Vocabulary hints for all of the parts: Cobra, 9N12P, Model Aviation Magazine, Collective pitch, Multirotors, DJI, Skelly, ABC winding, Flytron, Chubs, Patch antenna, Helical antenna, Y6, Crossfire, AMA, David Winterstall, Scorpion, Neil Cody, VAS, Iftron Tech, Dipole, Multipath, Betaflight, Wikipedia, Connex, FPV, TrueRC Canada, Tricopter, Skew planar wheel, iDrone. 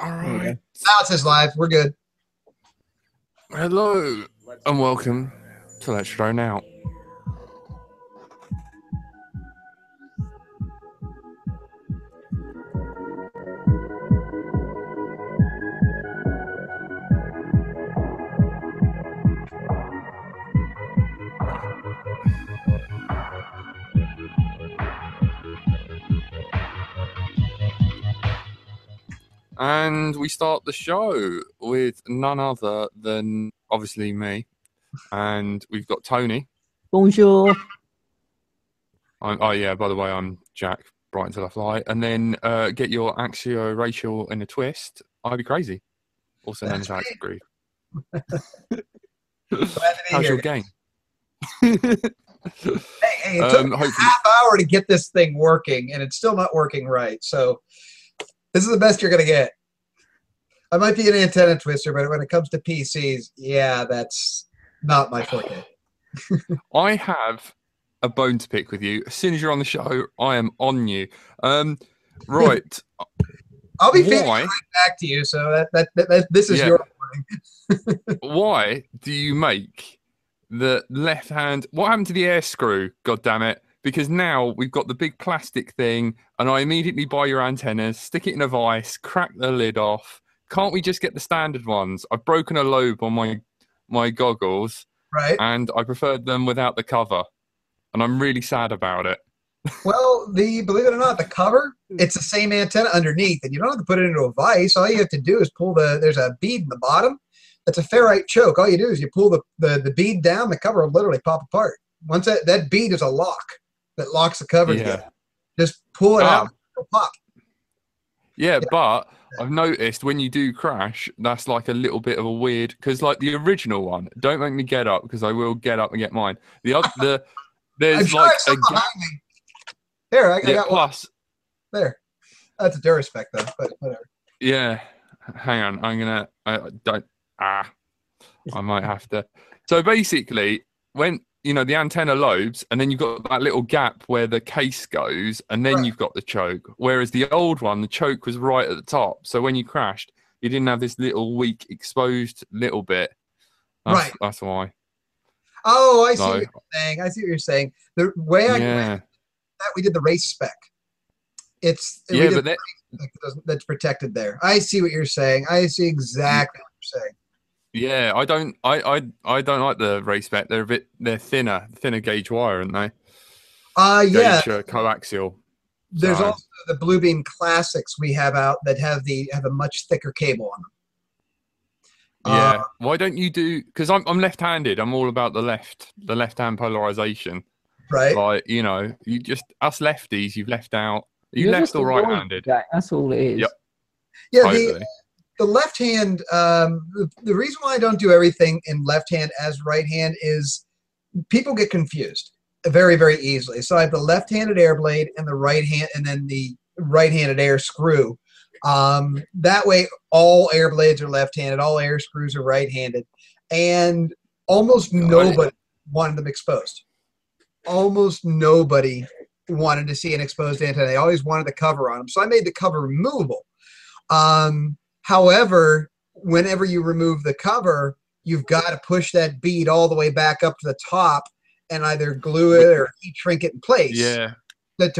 All right. Now it says live. We're good. Hello and welcome to Let's Drone Out. And we start the show with none other than, obviously, me. And we've got Tony. Bonjour. Oh, yeah, by the way, I'm Jack, bright until I fly. And then get your Axial ratio in a twist. IBCrazy. Also known as Alex Greaves. How's your game? Hey, it took a half hour to get this thing working, and it's still not working right, so... This is the best you're going to get. I might be an antenna twister, but when it comes to PCs, yeah, that's not my forte. I have a bone to pick with you. As soon as you're on the show, I am on you. Right. I'll be feeding right back to you, so that this is your warning. Why do you make the left hand... What happened to the air screw, goddammit? Because now we've got the big plastic thing, and I immediately buy your antennas, stick it in a vise, crack the lid off. Can't we just get the standard ones? I've broken a lobe on my goggles, right? And I preferred them without the cover, and I'm really sad about it. Well, believe it or not, the cover, it's the same antenna underneath, and you don't have to put it into a vise. All you have to do is pull there's a bead in the bottom. That's a ferrite choke. All you do is you pull the bead down, the cover will literally pop apart. Once that bead is a lock. That locks the cover together. Just pull it out. It'll pop. Yeah, but I've noticed when you do crash, that's like a little bit of a weird, because like the original one, don't make me get up because I will get up and get mine. The other, there's like a gap. There, I got plus one. There. That's a Duraspec though, but whatever. Yeah, hang on. I might have to. So basically, when. You know, the antenna lobes, and then you've got that little gap where the case goes, and then you've got the choke. Whereas the old one, the choke was right at the top. So when you crashed, you didn't have this little weak exposed little bit. That's why. Oh, I see what you're saying. I see what you're saying. The way I went, that we did the race spec. That's protected there. I see what you're saying. I see exactly what you're saying. Yeah, I don't like the race spec. They're a bit, they're thinner gauge wire, aren't they? Coaxial. There's also the Bluebeam Classics we have out that have a much thicker cable on them. Yeah. Why don't you do? Because I'm left-handed. I'm all about the left-hand polarization. Right. Like you just us lefties. You've left out. You're left or right-handed? That's all it is. Yep. Yeah. Totally. The left hand, the reason why I don't do everything in left hand as right hand is people get confused very, very easily. So I have the left-handed Airblade and the right hand, and then the right-handed air screw. That way, all Airblades are left-handed, all air screws are right-handed, and almost nobody wanted them exposed. Almost nobody wanted to see an exposed antenna. They always wanted the cover on them, so I made the cover removable. However, whenever you remove the cover, you've got to push that bead all the way back up to the top and either glue it or heat shrink it in place to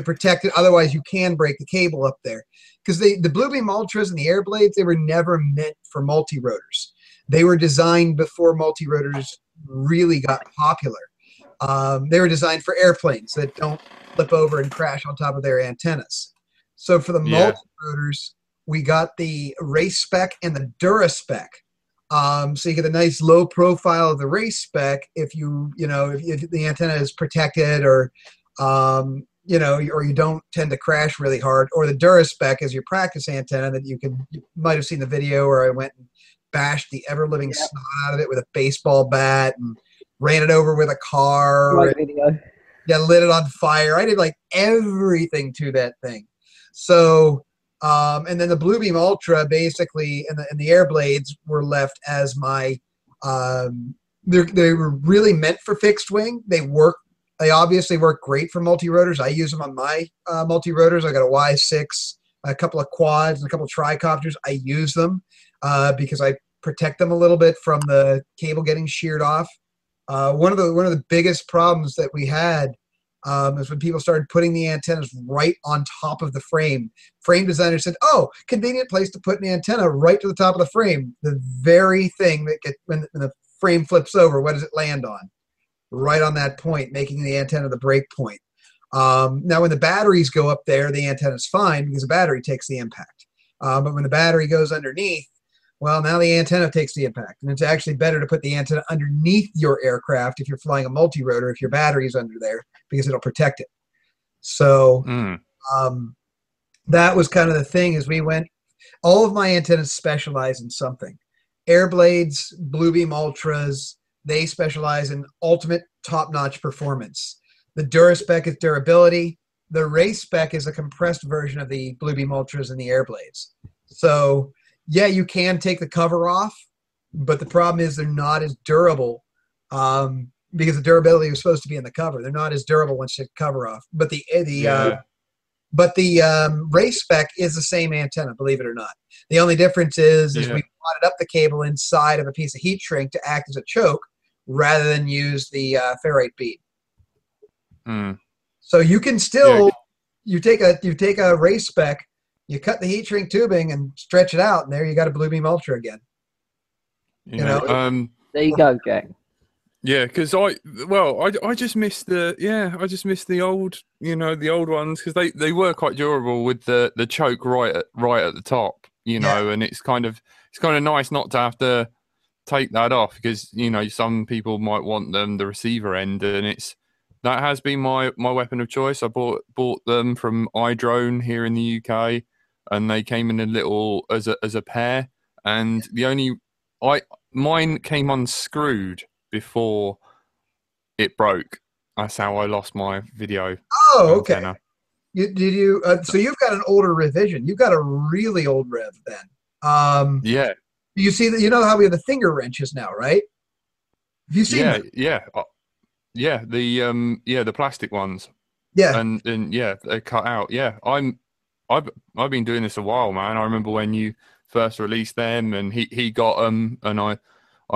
protect it. Otherwise, you can break the cable up there. Because the Bluebeam Ultras and the Airblades, they were never meant for multirotors. They were designed before multirotors really got popular. They were designed for airplanes that don't flip over and crash on top of their antennas. So for the multirotors... We got the race spec and the Duraspec, so you get a nice low profile of the race spec if if the antenna is protected or you don't tend to crash really hard. Or the Duraspec is your practice antenna that you might have seen the video where I went and bashed the ever living snot out of it with a baseball bat and ran it over with a car. Right video. Yeah, lit it on fire. I did like everything to that thing. So. And then the Bluebeam Ultra, basically, and the Airblades were left as my they were really meant for fixed wing. They obviously work great for multi-rotors. I use them on my multi-rotors. I got a Y6 a couple of quads and a couple of tricopters. I use them because I protect them a little bit from the cable getting sheared off. One of the biggest problems that we had is when people started putting the antennas right on top of the frame. Frame designers said, oh, convenient place to put an antenna right to the top of the frame. The very thing that when the frame flips over, what does it land on? Right on that point, making the antenna the break point. Now, when the batteries go up there, the antenna's fine because the battery takes the impact. But when the battery goes underneath, well, now the antenna takes the impact. And it's actually better to put the antenna underneath your aircraft if you're flying a multi-rotor, if your battery is under there, because it'll protect it. So that was kind of the thing is we went, all of my antennas specialize in something. Airblades, Bluebeam Ultras, they specialize in ultimate top-notch performance. The Duraspec is durability. The Race Spec is a compressed version of the Bluebeam Ultras and the Airblades. So, yeah, you can take the cover off, but the problem is they're not as durable because the durability was supposed to be in the cover. They're not as durable once you take the cover off. But the Race Spec is the same antenna, believe it or not. The only difference is we wadded up the cable inside of a piece of heat shrink to act as a choke rather than use the ferrite bead. Mm. So you can still you take a Race Spec, you cut the heat shrink tubing and stretch it out, and there you got a Bluebeam Ultra again. You know? There you go, gang. Yeah, because I just missed the old old ones because they were quite durable with the choke right at the top, and it's kind of nice not to have to take that off because some people might want them the receiver end, and it's. That has been my weapon of choice. I bought them from iDrone here in the UK, and they came in a little as a pair. And the only mine came unscrewed before it broke. That's how I lost my video. Oh, antenna. Okay. So you've got an older revision. You've got a really old rev then. Yeah. You see that? You know how we have the finger wrenches now, right? Have you seen? Yeah. Them? Yeah. Yeah, the plastic ones. Yeah, and they're cut out. Yeah, I've been doing this a while, man. I remember when you first released them, and he got them, and I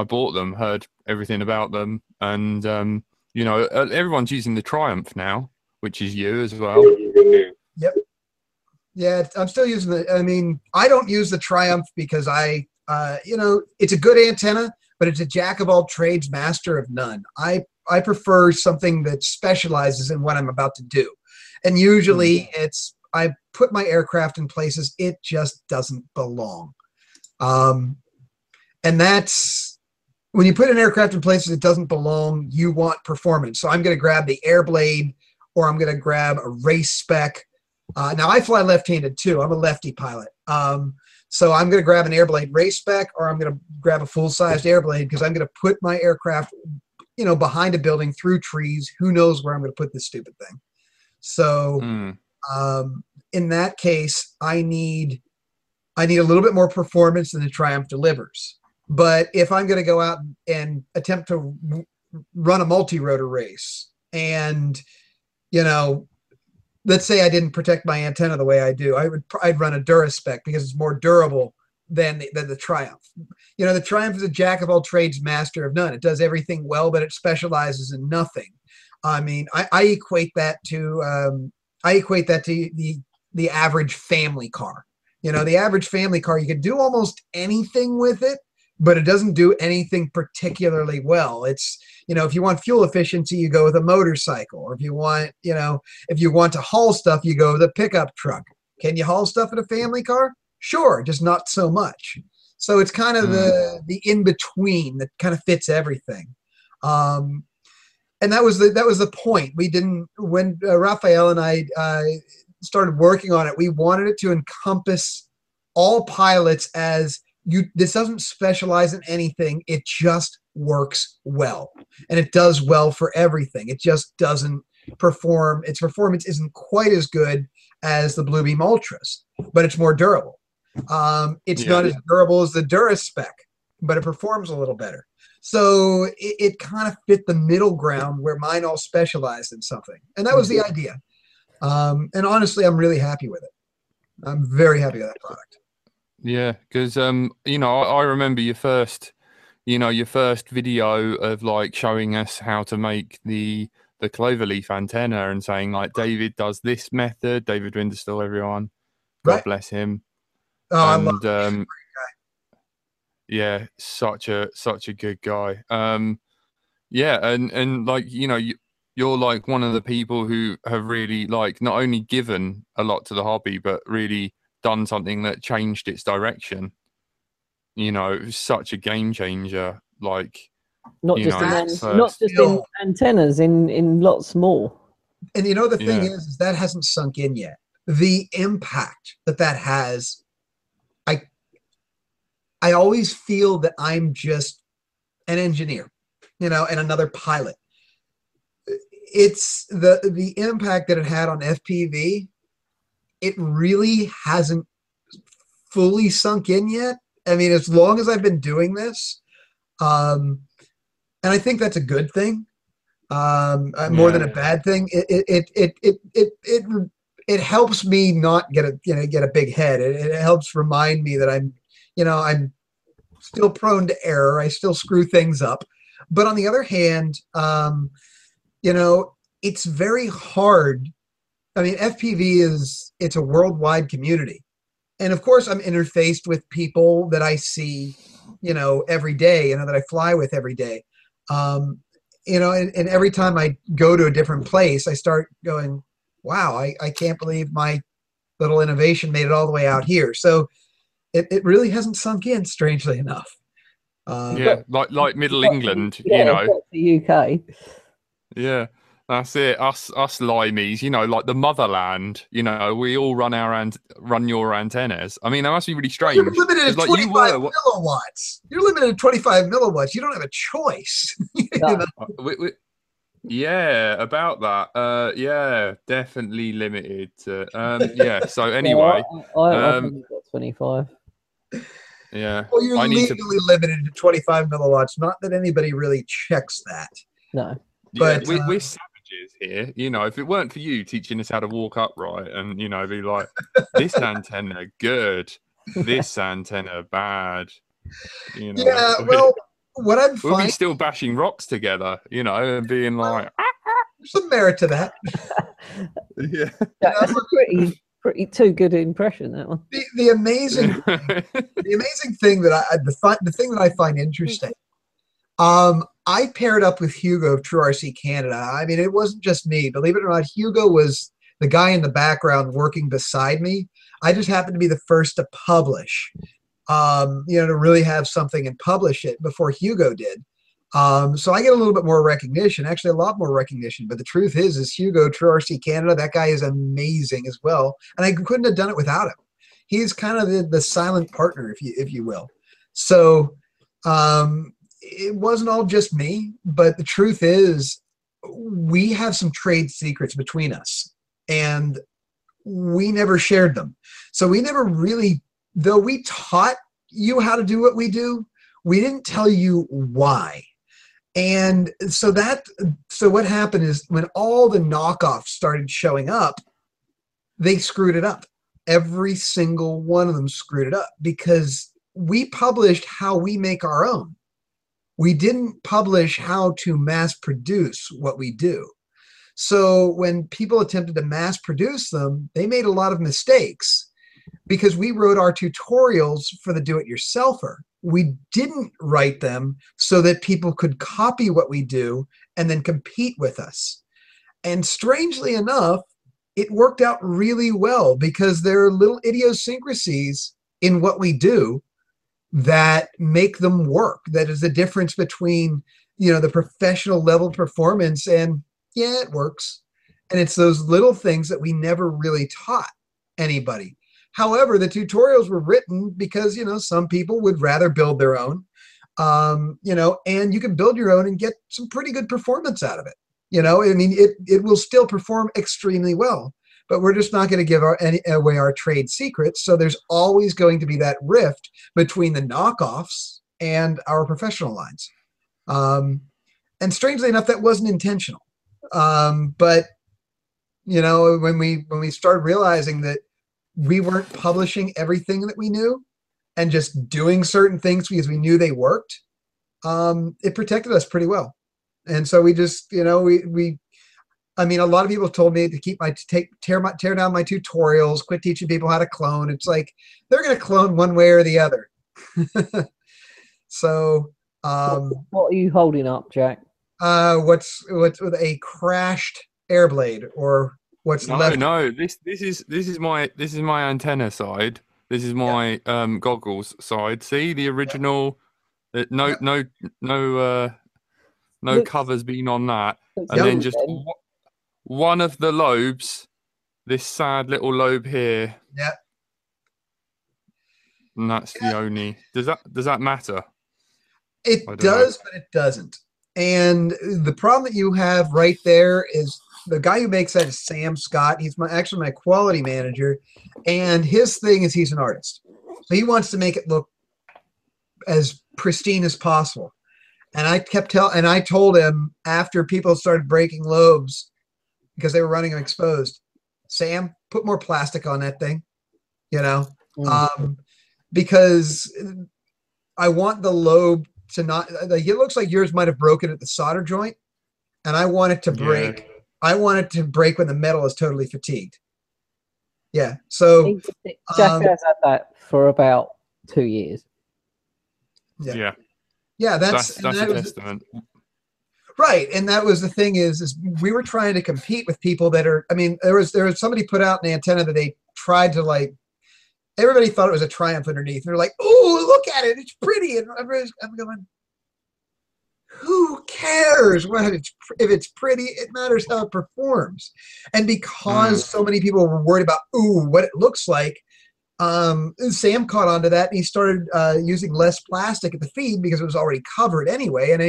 bought them. Heard everything about them, and everyone's using the Triumph now, which is you as well. Yep. Yeah, I'm still using the. I mean, I don't use the Triumph because it's a good antenna, but it's a jack of all trades, master of none. I prefer something that specializes in what I'm about to do. And usually I put my aircraft in places it just doesn't belong. And that's, when you put an aircraft in places it doesn't belong, you want performance. So I'm going to grab the Airblade or I'm going to grab a Race Spec. Now I fly left-handed too. I'm a lefty pilot. So I'm going to grab an Airblade Race Spec or I'm going to grab a full-sized Airblade because I'm going to put my aircraft behind a building, through trees, who knows where I'm going to put this stupid thing. So in that case, I need a little bit more performance than the Triumph delivers. But if I'm going to go out and attempt to run a multi-rotor race and, let's say I didn't protect my antenna the way I do, I'd run a Duraspec because it's more durable than the Triumph. The Triumph is a jack of all trades, master of none. It does everything well, but it specializes in nothing. I mean, I equate that to the average family car. The average family car, you can do almost anything with it, but it doesn't do anything particularly well. It's, if you want fuel efficiency, you go with a motorcycle, or if you want to haul stuff, you go with a pickup truck. Can you haul stuff in a family car? Sure, just not so much. So it's kind of the in-between that kind of fits everything. And that was the point. We didn't, when Raphael and I started working on it, we wanted it to encompass all pilots as this doesn't specialize in anything. It just works well. And it does well for everything. It just doesn't perform. Its performance isn't quite as good as the Bluebeam Ultras, but it's more durable. It's not as durable as the Duraspec, but it performs a little better. So it kind of fit the middle ground where mine all specialized in something. And that was the idea. And honestly, I'm really happy with it. I'm very happy with that product. Yeah, because you know, I remember your first, you know, your first video of like showing us how to make the Cloverleaf antenna and saying like, David does this method. David Winterstall, everyone, God bless him. Oh, and, I love him. He's a great guy. Yeah, such a good guy. Yeah, and like, you know, you're like one of the people who have really like not only given a lot to the hobby, but really done something that changed its direction. You know, it was such a game changer. Like, not just in antennas, in lots more. And you know, the thing is that hasn't sunk in yet. The impact that that has, I always feel that I'm just an engineer, you know, and another pilot. It's the impact that it had on FPV. It really hasn't fully sunk in yet. I mean, as long as I've been doing this, and I think that's a good thing, more than a bad thing. It helps me not get a big head. It helps remind me that I'm still prone to error. I still screw things up. But on the other hand, you know, it's very hard. I mean, FPV it's a worldwide community. And of course I'm interfaced with people that I see, you know, every day, and that I fly with every day. You know, and every time I go to a different place, I start going, wow, I can't believe my little innovation made it all the way out here. So it really hasn't sunk in, strangely enough. Yeah, like Middle England, you know. The UK. Yeah. That's it, us limeys, you know, like the motherland. You know, we all run your antennas. I mean, that must be really strange. You're limited to 25 milliwatts. You're limited to 25 milliwatts. You don't have a choice. No. Yeah, about that. Yeah, definitely limited. Yeah. So anyway, I got 25. Yeah. Well, you're legally limited to 25 milliwatts. Not that anybody really checks that. No. But yeah, we're here, you know. If it weren't for you teaching us how to walk upright and, you know, be like, this antenna good, this antenna bad, you know, yeah, well, what I'm we'll be still bashing rocks together, you know, and being like, there's some merit to that. Yeah, that's a pretty too good impression, that one. The amazing, thing that the thing that I find interesting. I paired up with Hugo of TrueRC Canada. I mean, it wasn't just me. Believe it or not, Hugo was the guy in the background working beside me. I just happened to be the first to publish, you know, to really have something and publish it before Hugo did. So I get a little bit more recognition, actually a lot more recognition. But the truth is Hugo, TrueRC Canada, that guy is amazing as well. And I couldn't have done it without him. He's kind of the silent partner, if you will. So, it wasn't all just me, but the truth is we have some trade secrets between us, and we never shared them. So we never really, though we taught you how to do what we do, we didn't tell you why. And so so what happened is when all the knockoffs started showing up, they screwed it up. Every single one of them screwed it up because we published how we make our own. We didn't publish how to mass produce what we do. So when people attempted to mass produce them, they made a lot of mistakes because we wrote our tutorials for the do-it-yourselfer. We didn't write them so that people could copy what we do and then compete with us. And strangely enough, it worked out really well because there are little idiosyncrasies in what we do that make them work. That is the difference between, you know, the professional level performance and, yeah, it works. And it's those little things that we never really taught anybody. However, the tutorials were written because, you know, some people would rather build their own, you know, and you can build your own and get some pretty good performance out of it. You know, I mean, it will still perform extremely well, but we're just not going to give away our trade secrets. So there's always going to be that rift between the knockoffs and our professional lines. And strangely enough, that wasn't intentional. But, you know, when we started realizing that we weren't publishing everything that we knew and just doing certain things because we knew they worked, it protected us pretty well. And so we just, you know, I mean, a lot of people told me to keep my, tear down my tutorials, quit teaching people how to clone. It's like, they're going to clone one way or the other. So, what are you holding up, Jack? What's with a crashed Airblade or what's left? No, this is my antenna side. This is my goggles side. See the original, no look, covers being on that, and then just one of the lobes, this sad little lobe here. Yeah. And that's the only. Does that matter? It does, but it doesn't. And the problem that you have right there is the guy who makes that is Sam Scott. He's actually my quality manager. And his thing is he's an artist. So he wants to make it look as pristine as possible. And I told him after people started breaking lobes because they were running them exposed, Sam, put more plastic on that thing, you know, because I want the lobe to not, like, it looks like yours might have broken at the solder joint, and I want it to break. Yeah. I want it to break when the metal is totally fatigued. Yeah. So Jack has had that for about 2 years. Yeah. Yeah. That's a testament. Right. And that was the thing is we were trying to compete with people that are, I mean, there was somebody put out an antenna that they tried to, like, everybody thought it was a Triumph underneath. They're like, "Oh, look at it! It's pretty." And I'm going, "Who cares? If it's pretty, it matters how it performs." And because so many people were worried about, "Ooh, what it looks like," Sam caught onto that, and he started using less plastic at the feed because it was already covered anyway. And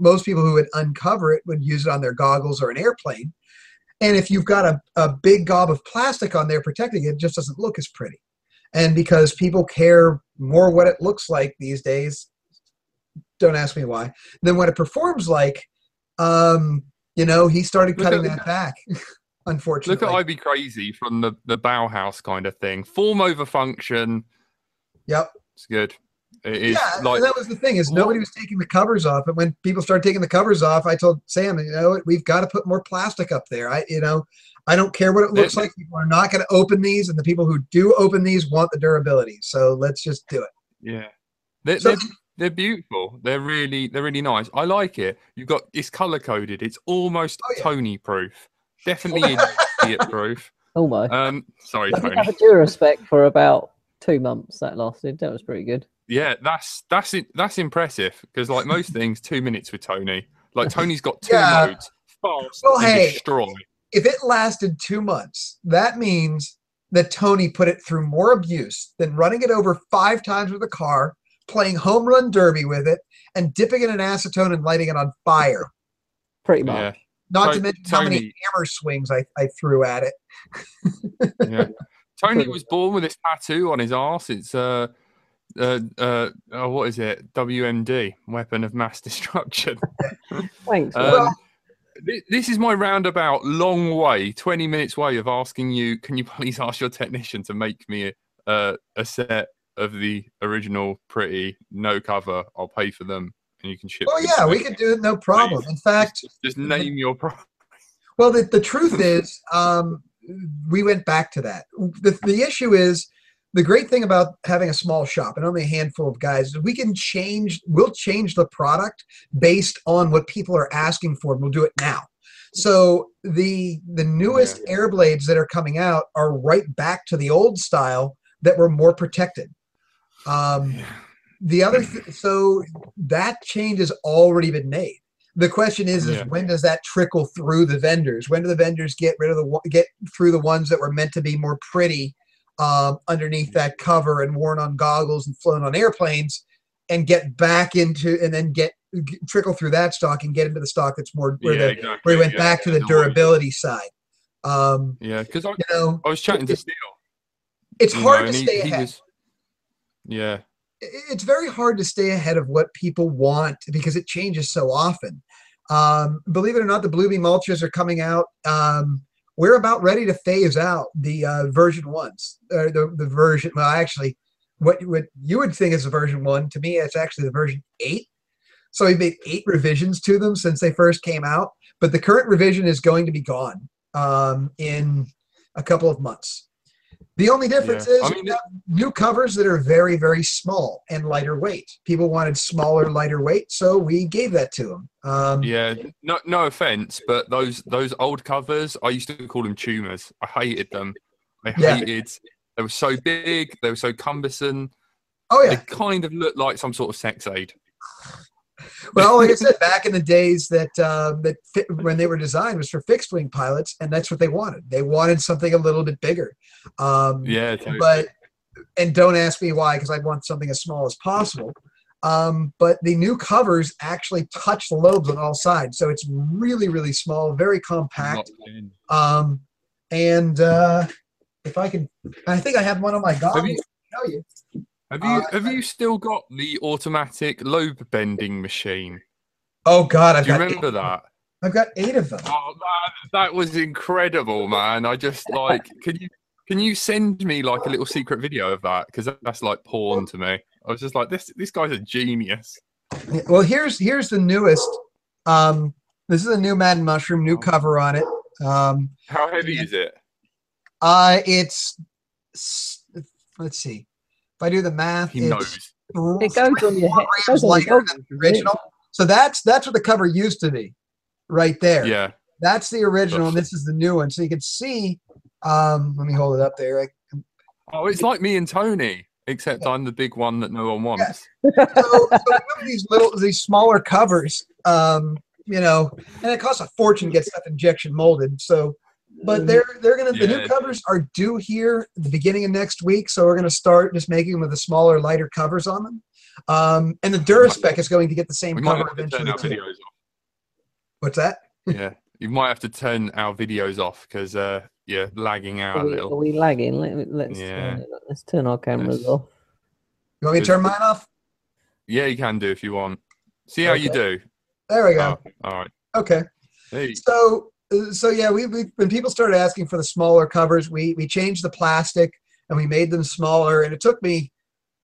most people who would uncover it would use it on their goggles or an airplane. And if you've got a big gob of plastic on there protecting it, it just doesn't look as pretty. And because people care more what it looks like these days, don't ask me why, than what it performs like, you know, he started cutting that back, unfortunately. Look at IBCrazy from the Bauhaus kind of thing. Form over function. Yep. It's good. That was the thing, is nobody was taking the covers off. And when people started taking the covers off, I told Sam, you know, we've got to put more plastic up there. I don't care what it looks like. People are not going to open these. And the people who do open these want the durability. So let's just do it. Yeah. They're beautiful. They're really nice. I like it. It's color coded. It's almost Tony proof. Definitely idiot proof. Oh my. Sorry, Tony. I had a Duraspec for about 2 months that lasted. That was pretty good. Yeah, that's impressive, because like most things, 2 minutes with Tony. Like Tony's got two modes, fast and destroy. If it lasted 2 months, that means that Tony put it through more abuse than running it over 5 times with a car, playing home run derby with it, and dipping it in acetone and lighting it on fire. Pretty much. Yeah. Not to mention how many hammer swings I threw at it. Yeah. Tony was born with this tattoo on his arse. It's what is it? WMD, weapon of mass destruction. Thanks. This is my roundabout long way, 20 minutes way of asking you, can you please ask your technician to make me a set of the original pretty no cover? I'll pay for them and you can ship. Oh yeah, we can do it, no problem. Please. In fact, just name your price. Well, the truth is, we went back to that. The issue is, the great thing about having a small shop and only a handful of guys, we'll change the product based on what people are asking for, and we'll do it now. So the newest Airblades that are coming out are right back to the old style that were more protected. So that change has already been made. The question is when does that trickle through the vendors? When do the vendors get through the ones that were meant to be more pretty underneath that cover and worn on goggles and flown on airplanes, and get back into, and then trickle through that stock and get into the stock that's more where we went back to the durability side. Because I was chatting to Steele. It's hard to stay ahead. It's very hard to stay ahead of what people want because it changes so often. Believe it or not, the Bluebeam Ultras are coming out. we're about ready to phase out the version ones, or the version, well, actually, what you would think is a version one, to me, it's actually the version 8. So we've made 8 revisions to them since they first came out, but the current revision is going to be gone in a couple of months. The only difference is we have new covers that are very, very small and lighter weight. People wanted smaller, lighter weight, so we gave that to them. Yeah, no offense, but those old covers, I used to call them tumors. I hated them. I hated. They were so big. They were so cumbersome. Oh yeah, they kind of looked like some sort of sex aid. Well, like I said, back in the days that when they were designed was for fixed wing pilots, and that's what they wanted. They wanted something a little bit bigger. Totally. But and don't ask me why, because I want something as small as possible. But the new covers actually touch the lobes on all sides, so it's really, really small, very compact. If I can, I think I have one on my goggles. Tell you. Have you still got the automatic lobe bending machine? Oh God, I've got. Do you remember that? I've got 8 of them. Oh man, that was incredible, man! I just like, can you send me like a little secret video of that? Because that's like porn to me. I was just like, this guy's a genius. Well, here's the newest. This is a new Madden Mushroom, new cover on it. How heavy is it? Let's see. If I do the math, it goes on your head. It goes on your head. Than the original. So that's what the cover used to be, right there. Yeah, that's the original, and this is the new one. So you can see. Let me hold it up there. Oh, it's like me and Tony, except I'm the big one that no one wants. Yeah. So these smaller covers, you know, and it costs a fortune to get stuff injection molded. So. But they're gonna the new covers are due here at the beginning of next week, so we're gonna start just making them with the smaller, lighter covers on them. And the Duraspec is going to get the same cover eventually. What's that? Yeah, you might have to turn our videos off because yeah, lagging out a little. Are we lagging? Let's turn our cameras off. You want me to turn mine off? Yeah, you can do if you want. See how you do. There we go. Oh, all right. Okay. Hey. So yeah, we when people started asking for the smaller covers, we changed the plastic and we made them smaller. And it took me,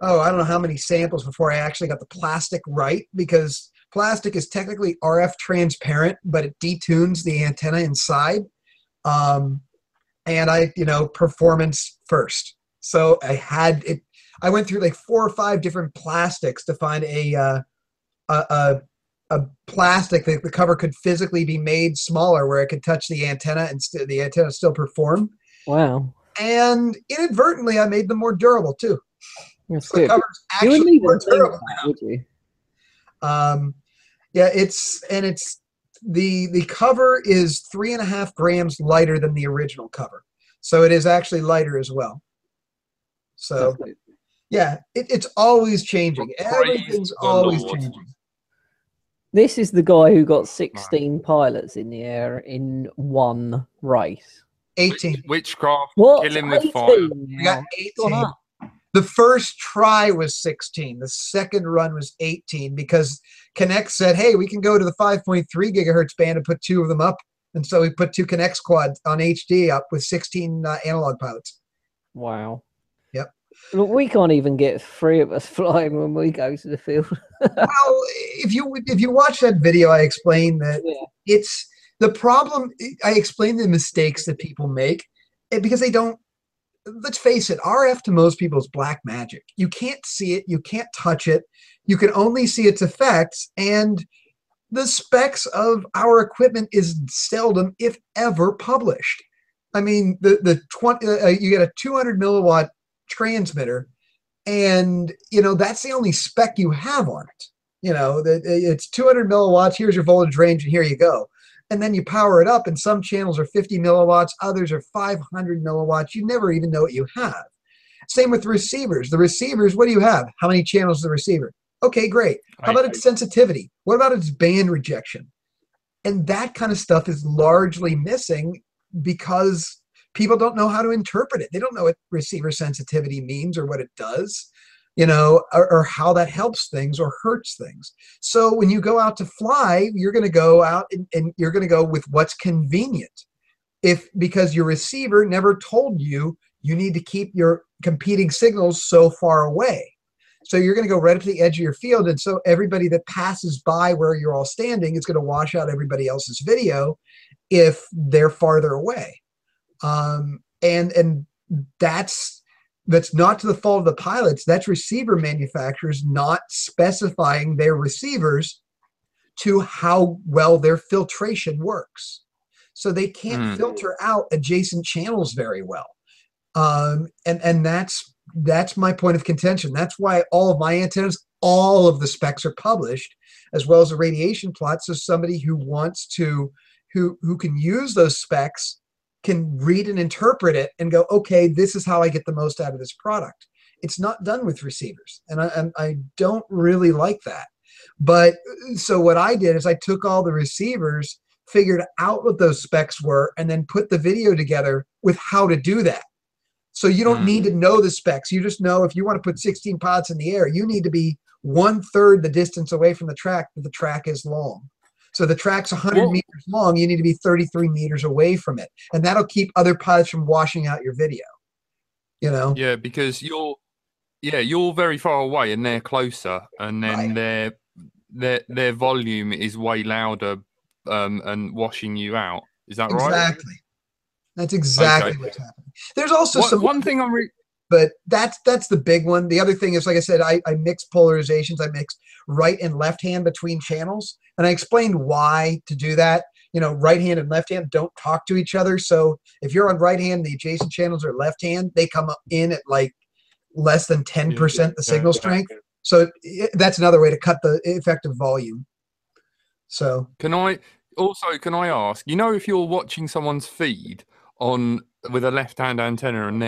I don't know how many samples before I actually got the plastic right, because plastic is technically RF transparent, but it detunes the antenna inside. And performance first. So I had it. I went through like 4 or 5 different plastics to find a plastic that the cover could physically be made smaller where it could touch the antenna and the antenna still perform. Wow. And inadvertently, I made them more durable too. That's good. The cover's actually more durable now. It's the cover is 3.5 grams lighter than the original cover. So it is actually lighter as well. So yeah, it's always changing. Everything's always changing. This is the guy who got 16 pilots in the air in one race. 18. Witchcraft, killing with fire. We got 18. The first try was 16. The second run was 18 because Connex said, hey, we can go to the 5.3 gigahertz band and put 2 of them up. And so we put 2 Connex quads on HD up with 16 analog pilots. Wow. Look, we can't even get 3 of us flying when we go to the field. Well, if you watch that video, I explained that it's the problem. I explained the mistakes that people make because they don't. Let's face it, RF to most people is black magic. You can't see it, you can't touch it, you can only see its effects, and the specs of our equipment is seldom, if ever, published. I mean, you get a 200 milliwatt. Transmitter, and that's the only spec you have on it. It's 200 milliwatts. Here's your voltage range, and here you go. And then you power it up, and some channels are 50 milliwatts, others are 500 milliwatts. You never even know what you have. Same with receivers. The receivers, what do you have? How many channels is the receiver? Okay, great. How about its sensitivity? What about its band rejection? And that kind of stuff is largely missing because people don't know how to interpret it. They don't know what receiver sensitivity means or what it does, or how that helps things or hurts things. So when you go out to fly, you're going to go out and you're going to go with what's convenient. because your receiver never told you you need to keep your competing signals so far away. So you're going to go right up to the edge of your field, and so everybody that passes by where you're all standing is going to wash out everybody else's video if they're farther away. And that's not to the fault of the pilots. That's receiver manufacturers not specifying their receivers to how well their filtration works. So they can't filter out adjacent channels very well. And that's my point of contention. That's why all of my antennas, all of the specs are published, as well as the radiation plots. So somebody who wants to, who can use those specs can read and interpret it and go, okay, this is how I get the most out of this product. It's not done with receivers. And I don't really like that. But so what I did is I took all the receivers, figured out what those specs were, and then put the video together with how to do that. So you don't need to know the specs. You just know if you want to put 16 pods in the air, you need to be 1/3 the distance away from the track, but the track is long. So the track's 100 meters long. You need to be 33 meters away from it. And that'll keep other pilots from washing out your video, you know? Yeah, because you're very far away and they're closer. And then their volume is way louder and washing you out. Is that right? Exactly. That's exactly what's happening. There's also one thing I'm reading. But that's the big one. The other thing is, like I said, I mix polarizations. I mix right and left hand between channels. And I explained why to do that. You know, right hand and left hand don't talk to each other. So if you're on right hand, the adjacent channels are left hand. They come in at like less than 10% the signal strength. So that's another way to cut the effective volume. So can I ask, you know, if you're watching someone's feed on with a left hand antenna and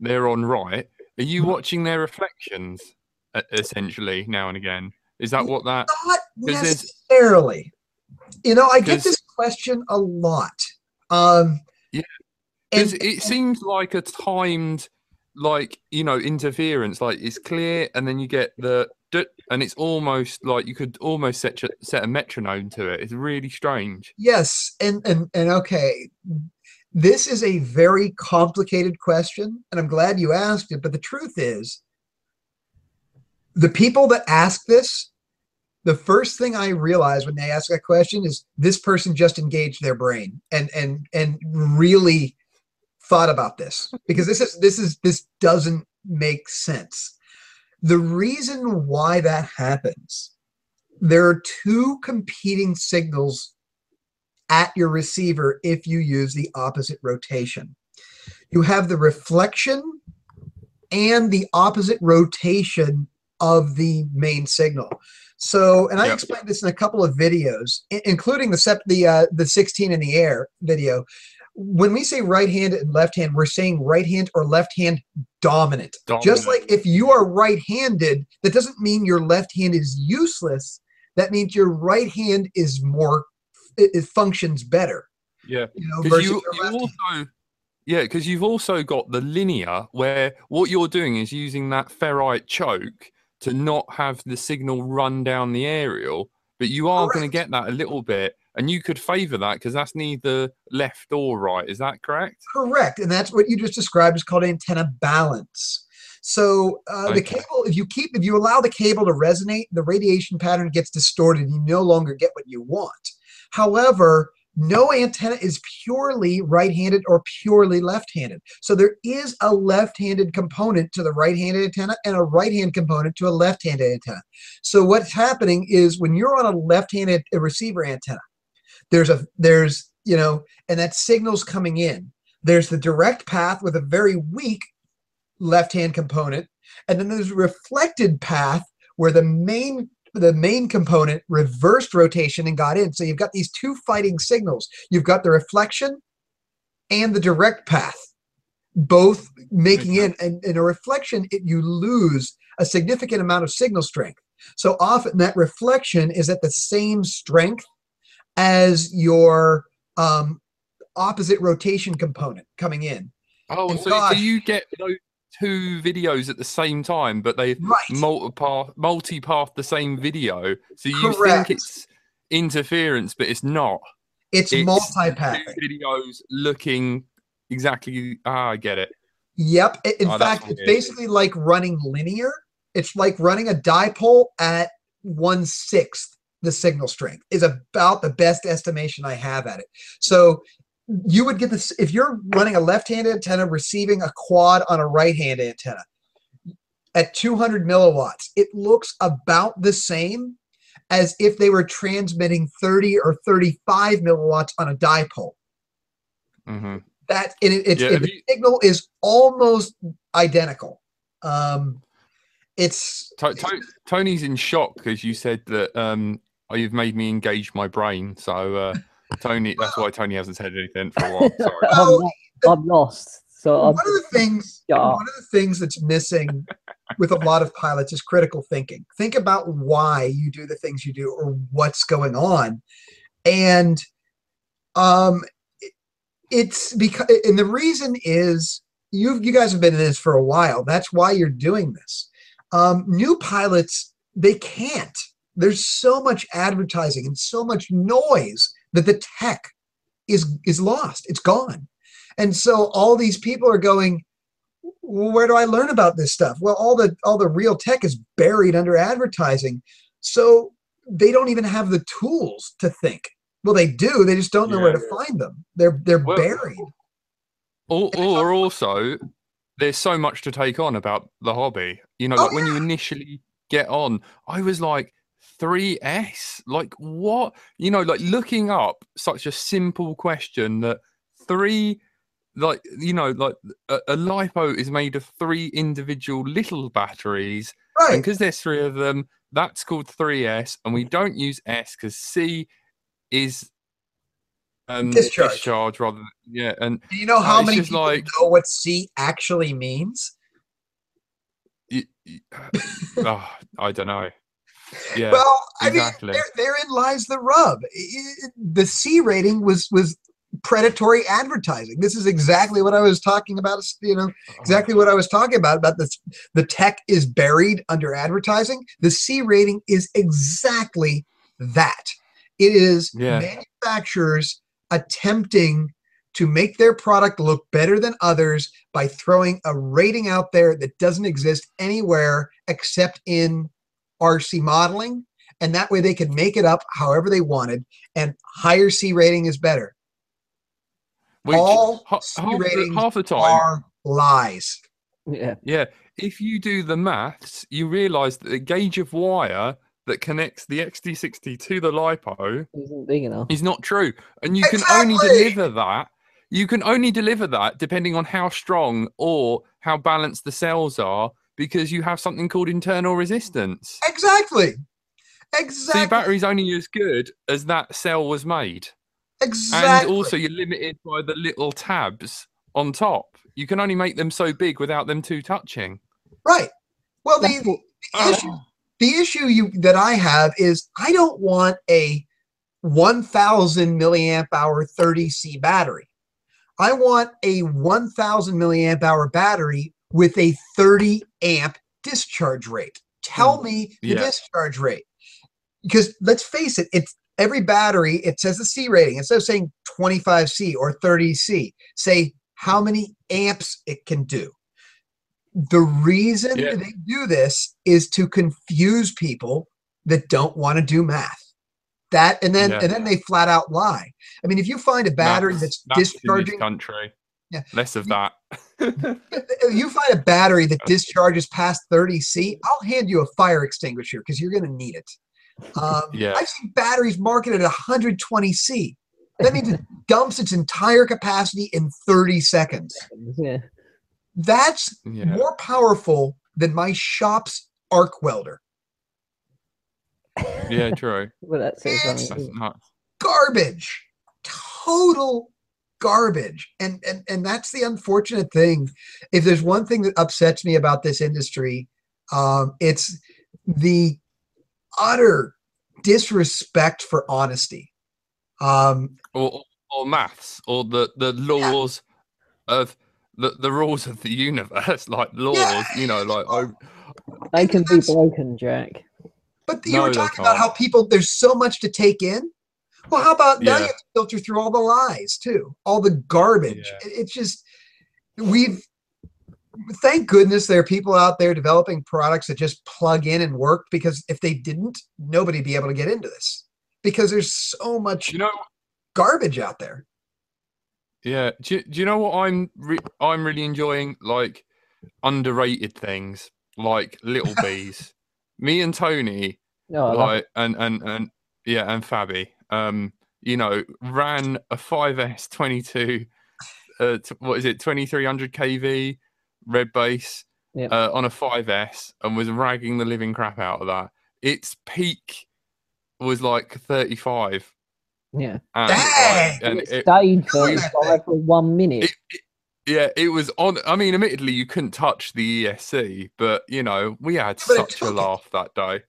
they're on right, are you watching their reflections essentially now and again? Is that what that? Not necessarily. You know, I get this question a lot. Yeah, because it seems like a timed, like, you know, interference. Like it's clear, and then you get the and it's almost like you could almost set a metronome to it. It's really strange. Yes, and okay. This is a very complicated question, and I'm glad you asked it, but the truth is the people that ask this, the first thing I realize when they ask that question is this person just engaged their brain and really thought about this, because this doesn't make sense. The reason why that happens, there are two competing signals at your receiver if you use the opposite rotation. You have the reflection and the opposite rotation of the main signal. So, and I explained this in a couple of videos, including the 16 in the air video. When we say right-handed and left-hand, we're saying right-hand or left-hand dominant. Just like if you are right-handed, that doesn't mean your left hand is useless. That means your right hand is more functions better. Yeah, because you've also got the linear, where what you're doing is using that ferrite choke to not have the signal run down the aerial, but you are going to get that a little bit, and you could favor that because that's neither left or right. Is that correct? Correct, and that's what you just described is called antenna balance. So the cable, if you allow the cable to resonate, the radiation pattern gets distorted, and you no longer get what you want. However, no antenna is purely right-handed or purely left-handed. So there is a left-handed component to the right-handed antenna and a right-hand component to a left-handed antenna. So what's happening is when you're on a left-handed receiver antenna, and that signal's coming in. There's the direct path with a very weak left-hand component, and then there's a reflected path where the main component reversed rotation and got in. So you've got these two fighting signals. You've got the reflection and the direct path, both making in. And in a reflection, you lose a significant amount of signal strength. So often that reflection is at the same strength as your opposite rotation component coming in. Oh, and so you get those two videos at the same time, but they multipath the same video, so you think it's interference, but it's not. It's multipath. Videos looking exactly. I get it. Yep. In fact, it's basically like running linear. It's like running a dipole at 1/6 the signal strength is about the best estimation I have at it. So you would get this if you're running a left-handed antenna receiving a quad on a right-handed antenna at 200 milliwatts. It looks about the same as if they were transmitting 30 or 35 milliwatts on a dipole. Mm-hmm. That and the signal is almost identical. Tony's in shock because you said that you've made me engage my brain. So Tony, that's why Tony hasn't said anything for a while. Sorry. I'm lost. So one of the things that's missing with a lot of pilots is critical thinking. Think about why you do the things you do or what's going on. And it's because, and the reason is you guys have been in this for a while. That's why you're doing this. New pilots, they can't. There's so much advertising and so much noise that the tech is lost. It's gone. And so all these people are going, where do I learn about this stuff? Well, all the real tech is buried under advertising. So they don't even have the tools to think. Well, they do. They just don't know where to find them. They're buried. Or also, there's so much to take on about the hobby. You know, when you initially get on, I was like, 3S? Like, what? You know, like looking up such a simple question that a LiPo is made of 3 individual little batteries. Right. And because there's 3 of them, that's called 3S. And we don't use S because C is discharge rather than, and do you know how many people know what C actually means? I don't know. Yeah, well, exactly. I mean, therein lies the rub. The C rating was predatory advertising. This is exactly what I was talking about. You know, exactly what I was talking about the tech is buried under advertising. The C rating is exactly that. It is manufacturers attempting to make their product look better than others by throwing a rating out there that doesn't exist anywhere except in RC modeling, and that way they could make it up however they wanted, and higher C rating is better. Half the time are lies. Yeah. If you do the maths, you realize that the gauge of wire that connects the XT60 to the LiPo isn't big enough. Is not true. And you can only deliver that. You can only deliver that depending on how strong or how balanced the cells are, because you have something called internal resistance. Exactly. So your battery's only as good as that cell was made. Exactly. And also you're limited by the little tabs on top. You can only make them so big without them two touching. Right. Well, the issue that I have is I don't want a 1,000 milliamp hour 30C battery. I want a 1,000 milliamp hour battery with a 30 amp discharge rate. Tell me the discharge rate. Because let's face it, it's every battery, it says the C rating. Instead of saying 25C or 30C, say how many amps it can do. The reason they do this is to confuse people that don't want to do math. That and then they flat out lie. I mean, if you find a battery that's discharging in this country. Yeah. Less of that. You find a battery that discharges past 30C, I'll hand you a fire extinguisher because you're going to need it. I've seen batteries marketed at 120C. That means it dumps its entire capacity in 30 seconds. Yeah. That's more powerful than my shop's arc welder. Yeah, true. Well, that says something. Garbage. Total garbage. And that's the unfortunate thing. If there's one thing that upsets me about this industry, it's the utter disrespect for honesty. Or maths, or the laws of the rules of the universe, like laws, you know, like they can be broken, Jack. But you were talking about how people, there's so much to take in. Well, how about now you have to filter through all the lies too, all the garbage. Yeah. It's just, we've, thank goodness there are people out there developing products that just plug in and work, because if they didn't, nobody'd be able to get into this because there's so much garbage out there. Yeah. Do you know what I'm really enjoying? Like underrated things like Little Bees. Me and Tony, like, and yeah, and Fabi, you know, ran a 5S 22, what is it, 2300 kV red base on a 5S and was ragging the living crap out of that. Its peak was like 35. Yeah. And, and it stayed 35 for 1 minute. Yeah, it was on. I mean, admittedly, you couldn't touch the ESC, but you know, we had such a laugh that day.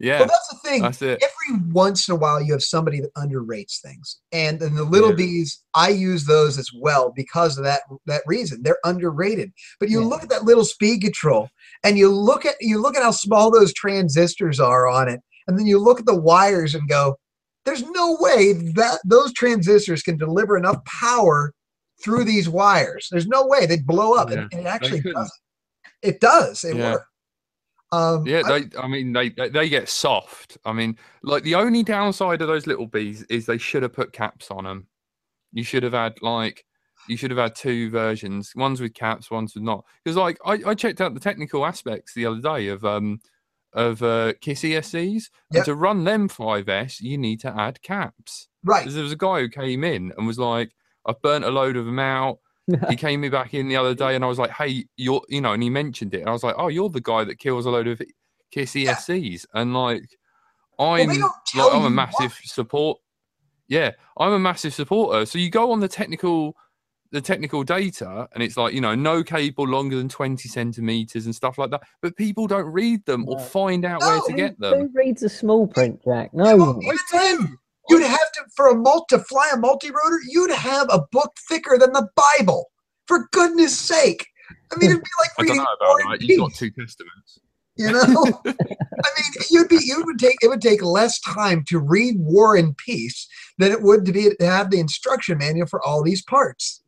Yeah, well, that's the thing. That's it. Every once in a while, you have somebody that underrates things, and the Little Bees, I use those as well because of that reason. They're underrated. But you look at that little speed control, and you look at how small those transistors are on it, and then you look at the wires and go, "There's no way that those transistors can deliver enough power through these wires. There's no way they'd blow up." Yeah. And it actually does. It does. It works. Yeah. I mean, they get soft. I mean, like the only downside of those Little Bees is they should have put caps on them. You should have had two versions, ones with caps, ones with not. Because like, I checked out the technical aspects the other day of Kiss ESCs. And to run them 5S, you need to add caps. Right. Because there was a guy who came in and was like, "I've burnt a load of them out." He came back in the other day and I was like, "Hey, you're," you know, and he mentioned it. And I was like, "Oh, you're the guy that kills a load of Kiss ESCs." And like, I'm a massive support. Yeah. I'm a massive supporter. So you go on the technical data and it's like, you know, no cable longer than 20 centimeters and stuff like that. But people don't read them or find out where to get them. Who reads the small print, Jack? No. You'd have to, to fly a multi-rotor, you'd have a book thicker than the Bible. For goodness sake. I mean, it'd be like reading. I don't know about that. You've got two testaments. You know? I mean, it would take less time to read War and Peace than it would to have the instruction manual for all these parts.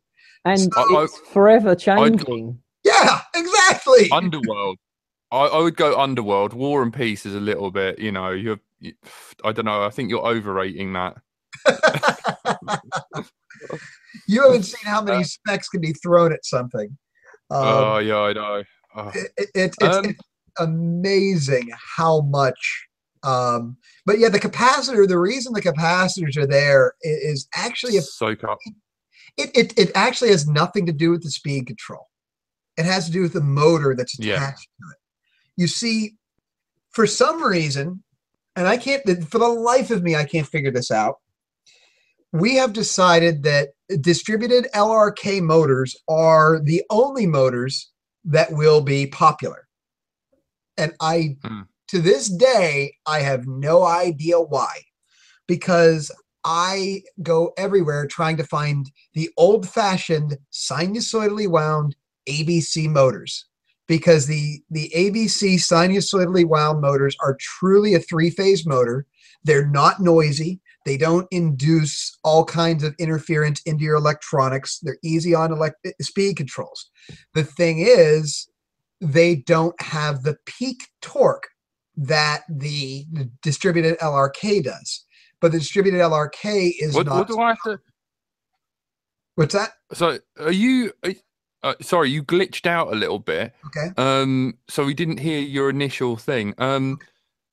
And so, it's forever changing. Yeah, exactly. Underworld. I would go Underworld. War and Peace is a little bit, you know, I don't know. I think you're overrating that. You haven't seen how many specs can be thrown at something. Oh, yeah, I know. Oh. It's amazing how much. But yeah, the capacitor, the reason the capacitors are there is actually it actually has nothing to do with the speed control. It has to do with the motor that's attached to it. You see, for some reason, and I can't, for the life of me, I can't figure this out. We have decided that distributed LRK motors are the only motors that will be popular. And to this day, I have no idea why, because I go everywhere trying to find the old fashioned sinusoidally wound ABC motors. Because the ABC sinusoidally wound motors are truly a three-phase motor. They're not noisy. They don't induce all kinds of interference into your electronics. They're easy on speed controls. The thing is, they don't have the peak torque that the distributed LRK does. But the distributed LRK is not. What do I have to? What's that? So are you? Sorry, you glitched out a little bit. Okay. So we didn't hear your initial thing.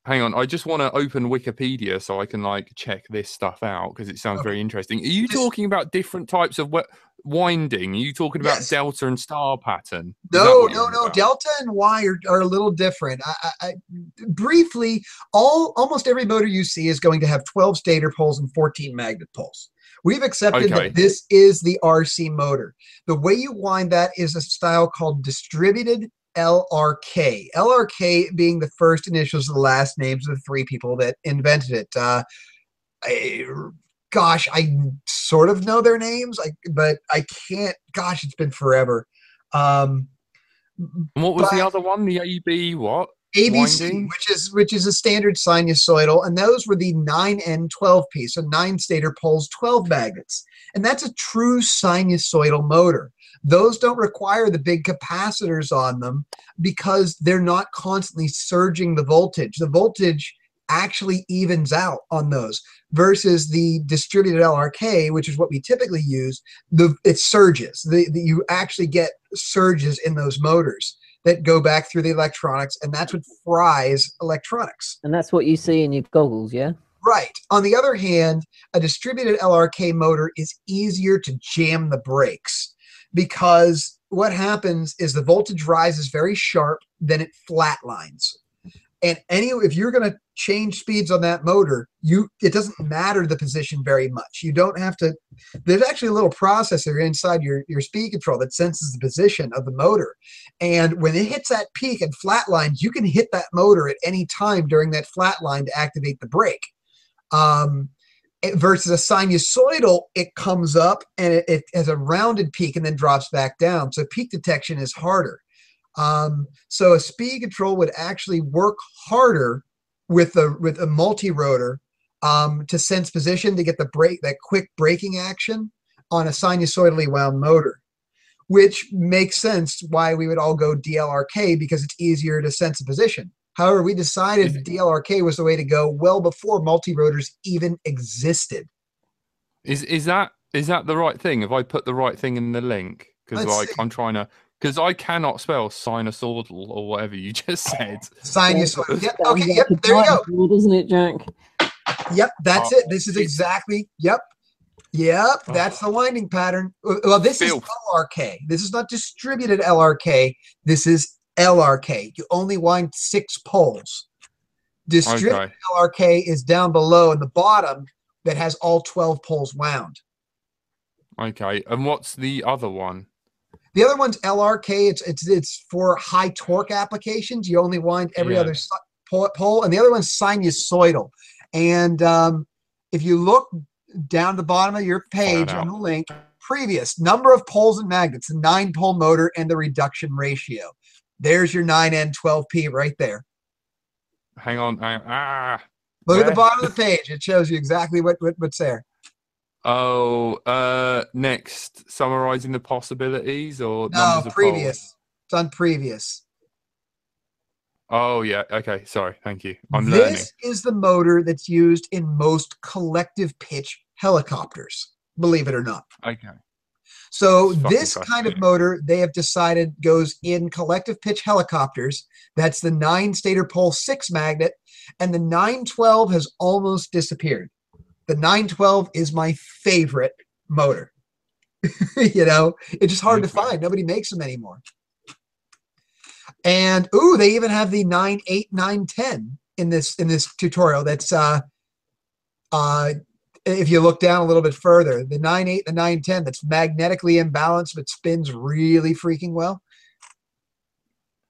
Hang on, I just want to open Wikipedia so I can like check this stuff out because it sounds very interesting. Are you talking about different types of winding? Are you talking about delta and star pattern? No. Delta and Y are a little different. I briefly, almost every motor you see is going to have 12 stator poles and 14 magnet poles. We've accepted that this is the RC motor. The way you wind that is a style called distributed LRK. LRK being the first initials and the last names of the three people that invented it. I sort of know their names, but I can't. Gosh, it's been forever. And what was the other one? The AB what? ABC, winding, which is a standard sinusoidal, and those were the 9N12P, so 9 stator poles, 12 magnets. And that's a true sinusoidal motor. Those don't require the big capacitors on them because they're not constantly surging the voltage. The voltage actually evens out on those versus the distributed LRK, which is what we typically use, it surges. You actually get surges in those motors that go back through the electronics, and that's what fries electronics. And that's what you see in your goggles, yeah? Right. On the other hand, a distributed LRK motor is easier to jam the brakes because what happens is the voltage rises very sharp, then it flatlines. And if you're going to change speeds on that motor, it doesn't matter the position very much. You don't have to. There's actually a little processor inside your speed control that senses the position of the motor. And when it hits that peak and flatlines, you can hit that motor at any time during that flatline to activate the brake. Versus a sinusoidal, it comes up and it has a rounded peak and then drops back down. So peak detection is harder. So a speed control would actually work harder with a multi-rotor to sense position to get the brake, that quick braking action on a sinusoidally wound motor, which makes sense why we would all go DLRK because it's easier to sense a position. However, we decided DLRK was the way to go well before multi-rotors even existed. Is that the right thing? Have I put the right thing in the link? Because like see. I'm trying to. Because I cannot spell sinusoidal or whatever you just said. Sinusoidal. Yep. Okay. Yep. There you go. Isn't it, Jack? Yep. That's it. This is exactly. Yep. Yep. That's the winding pattern. Well, this is LRK. This is not distributed LRK. This is LRK. You only wind 6 poles. Distributed LRK is down below in the bottom that has all 12 poles wound. Okay. And what's the other one? The other one's LRK. It's for high torque applications. You only wind every other pole, and the other one's sinusoidal. And if you look down the bottom of your page on the link, previous number of poles and magnets, the 9-pole motor, and the reduction ratio. There's your 9N12P right there. Hang on. Look at the bottom of the page. It shows you exactly what's there. Next, summarizing the possibilities or no, previous. It's on previous. Oh, yeah. Okay. Sorry. Thank you. I'm learning. This is the motor that's used in most collective pitch helicopters, believe it or not. Okay. So this kind of motor they have decided goes in collective pitch helicopters. That's the 9-stator pole 6 magnet, and the 912 has almost disappeared. The 912 is my favorite motor. You know, it's just hard to find. Nobody makes them anymore. And ooh, they even have the 98910 in this tutorial. That's if you look down a little bit further, the 98, the 910. That's magnetically imbalanced, but spins really freaking well.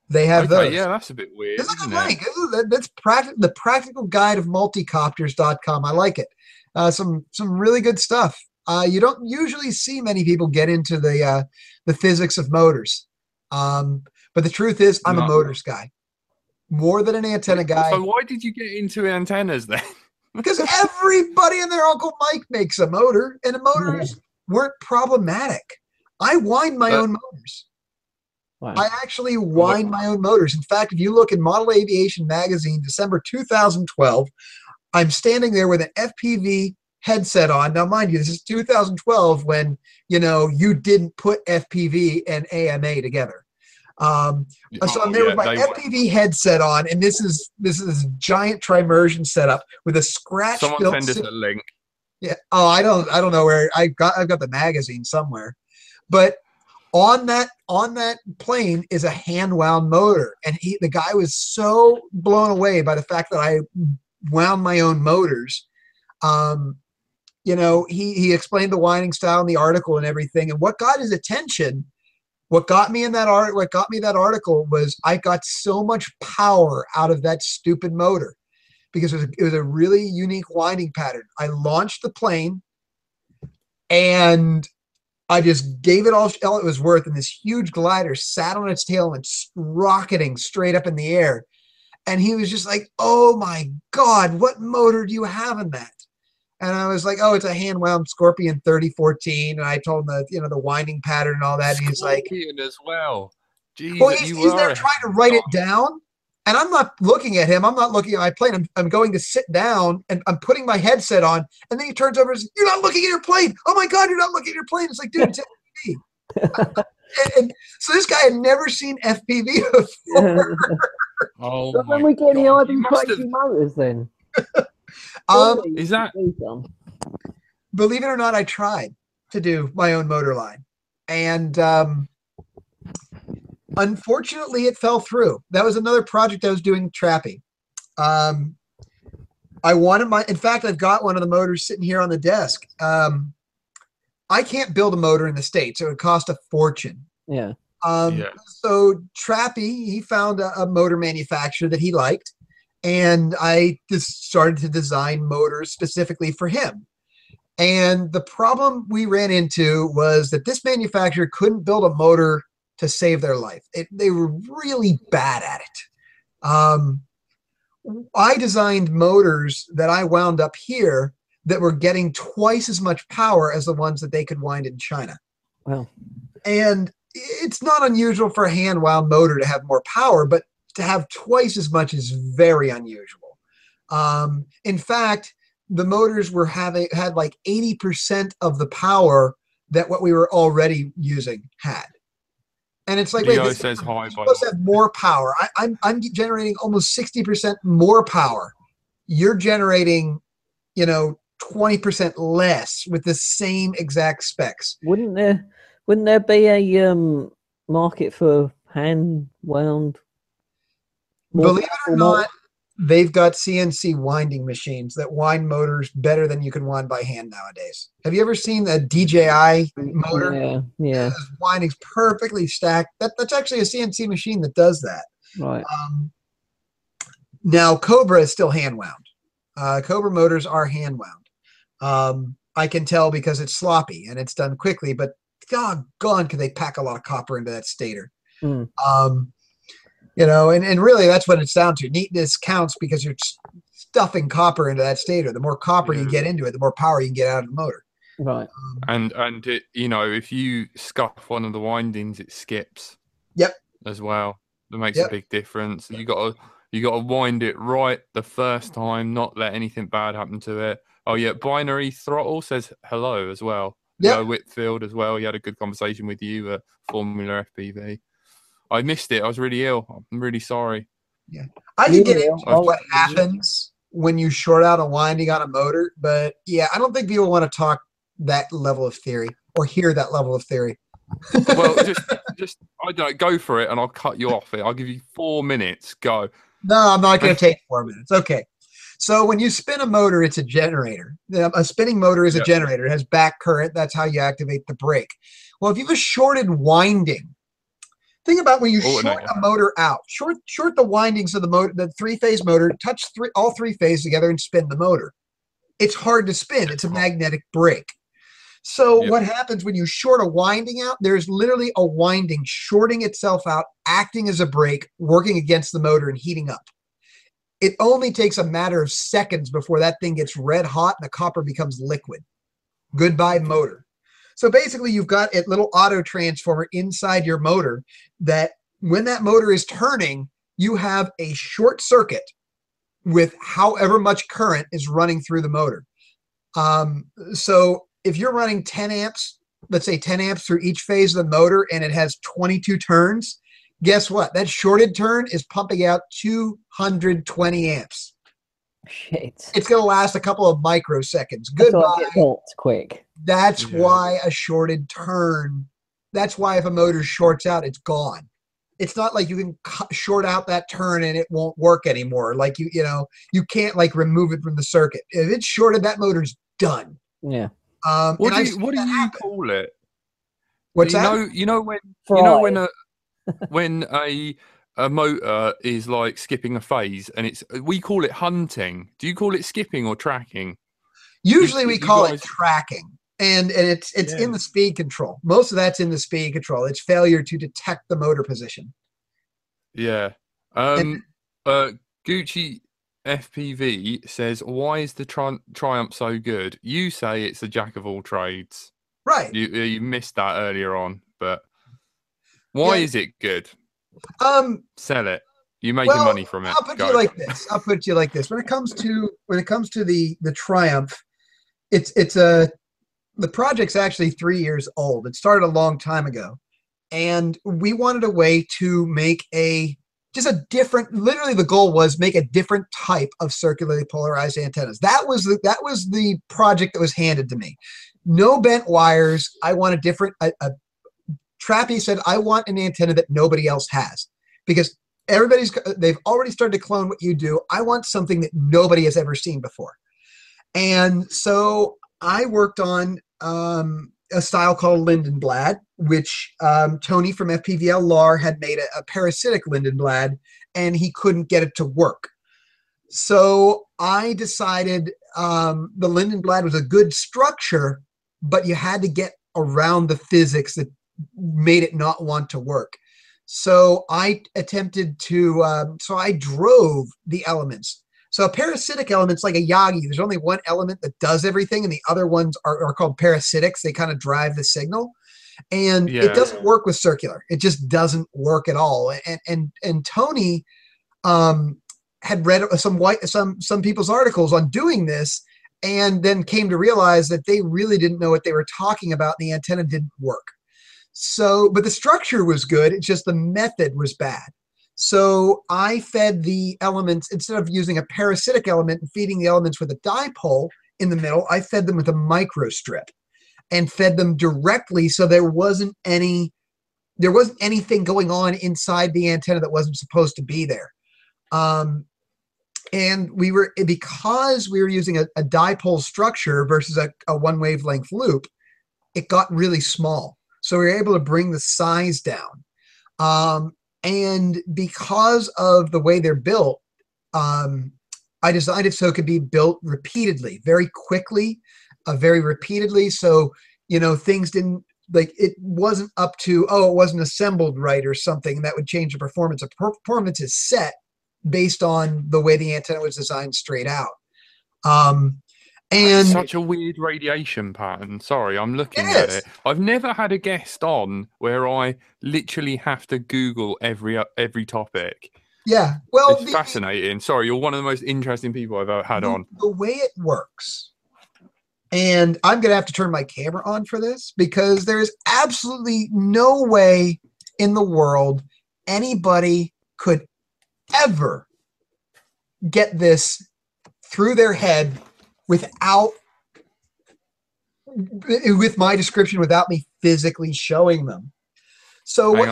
They have those. Yeah, that's a bit weird. It's like a link. That's the practical guide of multicopters.com. I like it. Some really good stuff. You don't usually see many people get into the physics of motors. But the truth is, I'm a motors guy more than an antenna guy. So why did you get into antennas then? Because everybody and their Uncle Mike makes a motor, and the motors weren't problematic. I wind my own motors. Wow. I actually wind my own motors. In fact, if you look in Model Aviation Magazine, December 2012, I'm standing there with an FPV headset on. Now, mind you, this is 2012 when, you know, you didn't put FPV and AMA together. So I'm there with my FPV headset on, and this is a giant trimersion setup with a scratch. Someone send us a link. Yeah. Oh, I don't know where I've got the magazine somewhere, but. On that plane is a hand-wound motor, and the guy was so blown away by the fact that I wound my own motors. You know, he explained the winding style in the article and everything. And what got his attention, what got me that article was I got so much power out of that stupid motor because it was a really unique winding pattern. I launched the plane and. I just gave it all it was worth, and this huge glider sat on its tail and it's rocketing straight up in the air. And he was just like, oh my God, what motor do you have in that? And I was like, oh, it's a hand-wound Scorpion 3014. And I told him the, you know, the winding pattern and all that. Scorpion, and he's like, Scorpion as well. Jeez, well, he's there trying to write it down. And I'm not looking at him. I'm not looking at my plane. I'm going to sit down and I'm putting my headset on. And then he turns over and says, you're not looking at your plane. Oh my God, you're not looking at your plane. It's like, dude, it's FPV. And so this guy had never seen FPV before. Oh, so then we get the IBCrazy motors then. Is that? Believe it or not, I tried to do my own motor line, and unfortunately, it fell through. That was another project I was doing, Trappy. I wanted my. In fact, I've got one of the motors sitting here on the desk. I can't build a motor in the States; it would cost a fortune. Yeah. So Trappy, he found a motor manufacturer that he liked, and I just started to design motors specifically for him. And the problem we ran into was that this manufacturer couldn't build a motor to save their life. They were really bad at it. I designed motors that I wound up here that were getting twice as much power as the ones that they could wind in China. Wow. And it's not unusual for a hand-wound motor to have more power, but to have twice as much is very unusual. In fact, the motors were had like 80% of the power that what we were already using had. And it's like, wait, this says high, supposed to have more power. I'm generating almost 60% more power. You're generating, you know, 20% less with the same exact specs. Wouldn't there be a market for hand-wound? Believe it or not, they've got CNC winding machines that wind motors better than you can wind by hand nowadays. Have you ever seen a DJI motor? Yeah, yeah. Winding's perfectly stacked. That's actually a CNC machine that does that. Right. Now, Cobra is still hand-wound. Cobra motors are hand-wound. I can tell because it's sloppy and it's done quickly, but doggone, could they pack a lot of copper into that stator? Mm. You know, and really that's what it's down to. Neatness counts because you're stuffing copper into that stator. The more copper you get into it, the more power you can get out of the motor. Right. And it, you know, if you scuff one of the windings, it skips. Yep. As well, that makes a big difference. You got to wind it right the first time, not let anything bad happen to it. Oh yeah, binary throttle says hello as well. Yeah, Whitfield as well. He had a good conversation with you at Formula FPV. I missed it. I was really ill. I'm really sorry. Yeah, I can get into what happens when you short out a winding on a motor, but yeah, I don't think people want to talk that level of theory or hear that level of theory. Well, just I don't go for it, and I'll cut you off. I'll give you 4 minutes. Go. No, I'm not going to take 4 minutes. Okay. So when you spin a motor, it's a generator. A spinning motor is a generator. It has back current. That's how you activate the brake. Well, if you have a shorted winding, think about when you short a motor out. Short the windings of the motor, the three-phase motor, touch all three phases together and spin the motor. It's hard to spin. It's a magnetic brake. So what happens when you short a winding out, there's literally a winding shorting itself out, acting as a brake, working against the motor and heating up. It only takes a matter of seconds before that thing gets red hot and the copper becomes liquid. Goodbye motor. So basically you've got a little auto transformer inside your motor that when that motor is turning, you have a short circuit with however much current is running through the motor. So if you're running 10 amps, let's say 10 amps through each phase of the motor and it has 22 turns, guess what? That shorted turn is pumping out 220 amps. Shit. It's going to last a couple of microseconds. Goodbye. It's quick. That's why a shorted turn, that's why if a motor shorts out, it's gone. It's not like you can short out that turn and it won't work anymore. Like, you know, you can't like remove it from the circuit. If it's shorted, that motor's done. Yeah. What do you call it? What's that? When a motor is like skipping a phase, and we call it hunting. Do you call it skipping or tracking? Usually we call it tracking, and it's in the speed control. Most of that's in the speed control. It's failure to detect the motor position. Yeah. Gucci FPV says, why is the Triumph so good? You say it's a jack of all trades. Right. You missed that earlier on, but why is it good? Sell it. You're making money from it. I'll put you like this. I'll put you like this. When it comes to the Triumph, the project's actually 3 years old. It started a long time ago. And we wanted a way to make literally the goal was make a different type of circularly polarized antennas. That was the project that was handed to me. No bent wires. I want Trappy said, I want an antenna that nobody else has, because they've already started to clone what you do. I want something that nobody has ever seen before. And so I worked on a style called Lindenblad, which Tony from FPVLR had made a parasitic Lindenblad, and he couldn't get it to work. So I decided the Lindenblad was a good structure, but you had to get around the physics that made it not want to work. So I attempted to, I drove the elements. So a parasitic element's like a Yagi. There's only one element that does everything, and the other ones are called parasitics. They kind of drive the signal. And it doesn't work with circular. It just doesn't work at all. And Tony had read some people's articles on doing this, and then came to realize that they really didn't know what they were talking about. And the antenna didn't work. So, but the structure was good. It's just the method was bad. So I fed the elements, instead of using a parasitic element and feeding the elements with a dipole in the middle, I fed them with a microstrip and fed them directly, so there wasn't anything going on inside the antenna that wasn't supposed to be there. And because we were using a dipole structure versus a one wavelength loop, it got really small. So we were able to bring the size down. And because of the way they're built, I designed it so it could be built repeatedly, very quickly, very repeatedly. So, things didn't, it wasn't up to, it wasn't assembled right or something. That would change the performance. The performance is set based on the way the antenna was designed straight out. And such a weird radiation pattern. Sorry, I'm looking at it. I've never had a guest on where I literally have to Google every topic. Yeah, well, it's fascinating. Sorry, you're one of the most interesting people I've ever had on. The way it works, and I'm going to have to turn my camera on for this, because there is absolutely no way in the world anybody could ever get this through their head with my description, without me physically showing them. So what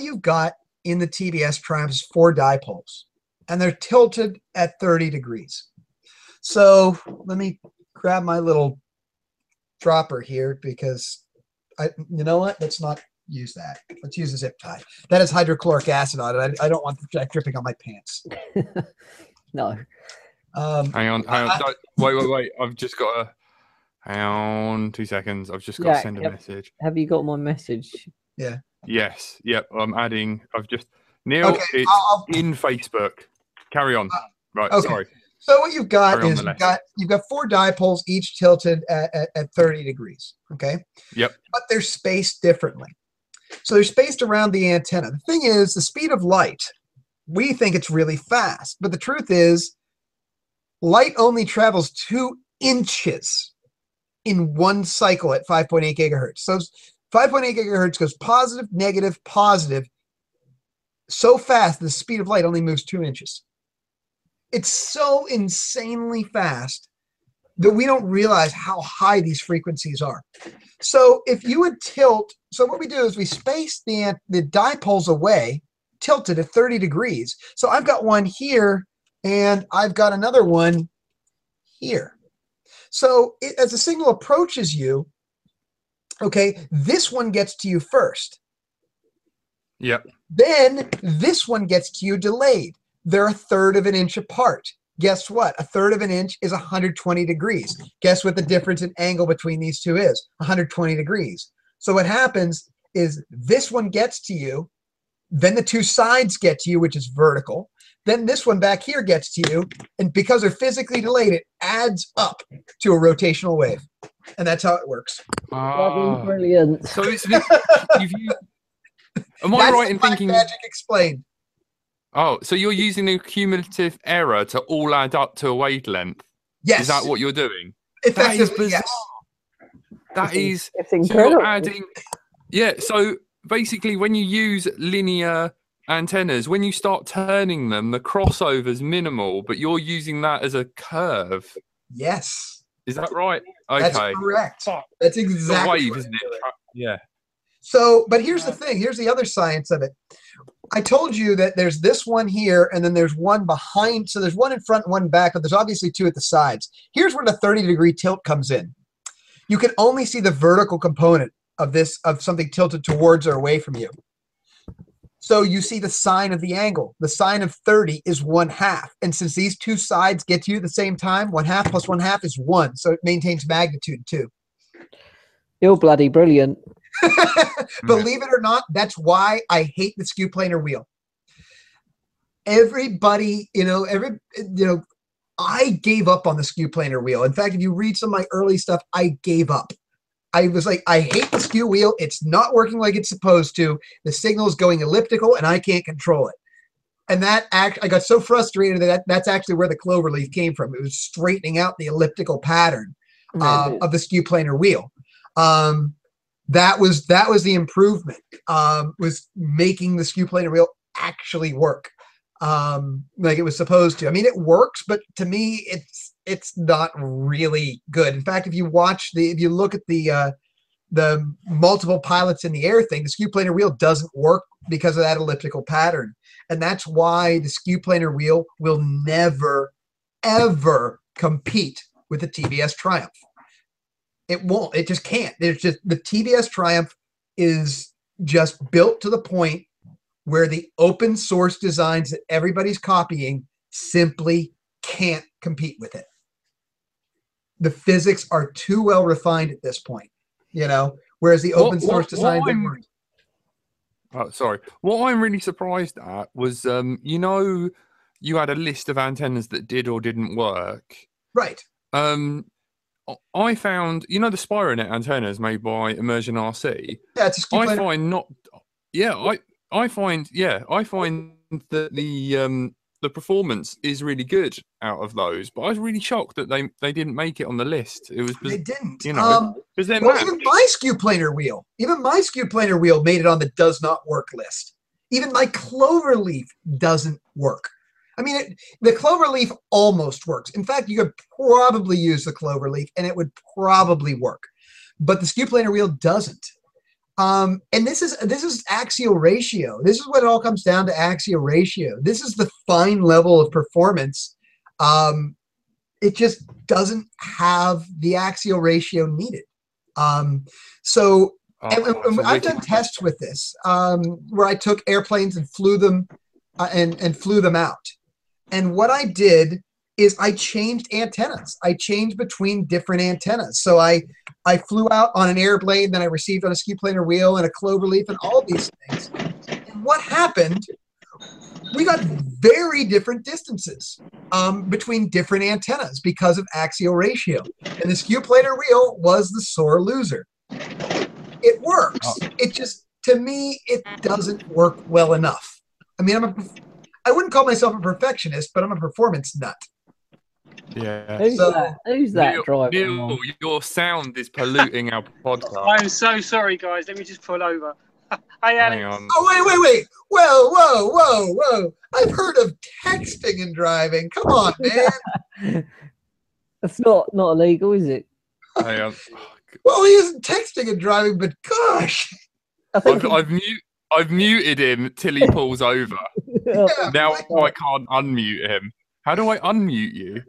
you've got in the TBS Triumph is 4 dipoles, and they're tilted at 30 degrees. So let me grab my little dropper here, because let's not use that. Let's use a zip tie. That has hydrochloric acid on it. I don't want that dripping on my pants. No. Hang on. Wait. I've just got to... Hang on 2 seconds. I've just got to send a message. Have you got my message? Yeah. Yes. Yep. I'm adding... I've just... Neil, okay, it's in Facebook. Carry on. Right. Okay. Sorry. So what you've got is you've got 4 dipoles, each tilted at 30 degrees. Okay? Yep. But they're spaced differently. So they're spaced around the antenna. The thing is, the speed of light, we think it's really fast. But the truth is, light only travels 2 inches in one cycle at 5.8 gigahertz. So 5.8 gigahertz goes positive, negative, positive. So fast, the speed of light only moves 2 inches. It's so insanely fast that we don't realize how high these frequencies are. So if you would tilt, so what we do is we space the dipoles away, tilted at 30 degrees. So I've got one here, and I've got another one here. So as the signal approaches you, okay, this one gets to you first. Yep. Then this one gets to you delayed. They're 1/3 of an inch apart. Guess what? 1/3 of an inch is 120 degrees. Guess what the difference in angle between these two is? 120 degrees. So what happens is this one gets to you, Then the two sides get to you, which is vertical. Then this one back here gets to you. And because they're physically delayed, it adds up to a rotational wave. And that's how it works. Brilliant. So it's, if you, am I right in thinking... magic explained. Oh, so you're using the cumulative error to all add up to a wavelength? Yes. Is that what you're doing? That is bizarre. Yes. That is... It's incredible. So you're adding, yeah, so basically when you use linear antennas, when you start turning them, the crossover's minimal, but you're using that as a curve. Yes. Is that right? Okay. That's correct. That's exactly the wave, isn't it? Yeah. So, but here's the thing. Here's the other science of it. I told you that there's this one here, and then there's one behind. So there's one in front and one back, but there's obviously two at the sides. Here's where the 30-degree tilt comes in. You can only see the vertical component of this, of something tilted towards or away from you. So you see the sine of the angle. The sine of 30 is 1/2. And since these two sides get to you at the same time, 1/2 plus 1/2 is 1. So it maintains magnitude 2. You're bloody brilliant. Believe it or not, that's why I hate the skew planar wheel. Everybody, I gave up on the skew planar wheel. In fact, if you read some of my early stuff, I gave up. I was like, I hate the skew wheel. It's not working like it's supposed to. The signal is going elliptical, and I can't control it. And that I got so frustrated that that's actually where the Cloverleaf came from. It was straightening out the elliptical pattern of the skew planar wheel. That was the improvement, was making the skew planar wheel actually work like it was supposed to. I mean, it works, but to me, it's not really good. In fact, if you watch the multiple pilots in the air thing, the skew planar wheel doesn't work because of that elliptical pattern. And that's why the skew planar wheel will never, ever compete with the TBS Triumph. It won't. It just can't. There's just, the TBS Triumph is just built to the point where the open source designs that everybody's copying simply can't compete with it. The physics are too well refined at this point, whereas the open source designs that weren't. Oh, sorry. What I'm really surprised at was, you had a list of antennas that did or didn't work. Right. I found, the Spironet antennas made by Immersion RC. Yeah, it's a skew planar. I find that the performance is really good out of those, but I was really shocked that they didn't make it on the list. It was they didn't, because they're not. Even my skew planar wheel made it on the does not work list. Even my Cloverleaf doesn't work. I mean, the Cloverleaf almost works. In fact, you could probably use the Cloverleaf, and it would probably work. But the skew planar wheel doesn't. And this is axial ratio. This is what it all comes down to, axial ratio. This is the fine level of performance. It just doesn't have the axial ratio needed. So I've done tests with this where I took airplanes and flew them out. And what I did is I changed antennas. I changed between different antennas. So I flew out on an Airblade, then I received on a skew planar wheel and a Cloverleaf and all these things. And what happened, we got very different distances between different antennas because of axial ratio. And the skew planar wheel was the sore loser. It works. It just, to me, it doesn't work well enough. I mean, I wouldn't call myself a perfectionist, but I'm a performance nut. Yeah. Who's that driver? Neil, your sound is polluting our podcast. I'm so sorry, guys. Let me just pull over. Hi, Alex. Hang on. Oh, wait. Whoa. I've heard of texting and driving. Come on, man. That's not illegal, is it? Hang on. Well, he isn't texting and driving, but gosh. I've muted him till he pulls over. Yeah, now I can't unmute him. How do I unmute you?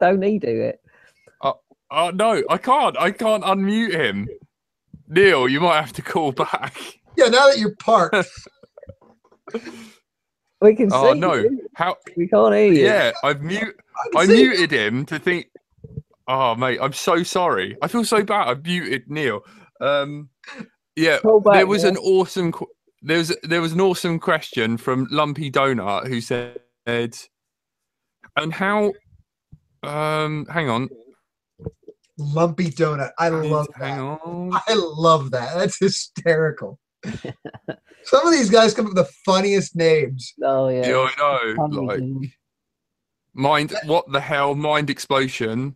Don't he do it? No, I can't. I can't unmute him. Neil, you might have to call back. Yeah, now that you're parked. We can see. Oh, no. How? We can't hear you. Yeah, I muted him to think. Oh, mate, I'm so sorry. I feel so bad. I muted Neil. Yeah, there was an awesome... There was an awesome question from Lumpy Donut who said, and how, hang on. Lumpy Donut. I love that. Hang on. I love that. That's hysterical. Some of these guys come up with the funniest names. Oh, yeah. Yeah, I know. Like, mind, what the hell? Mind explosion.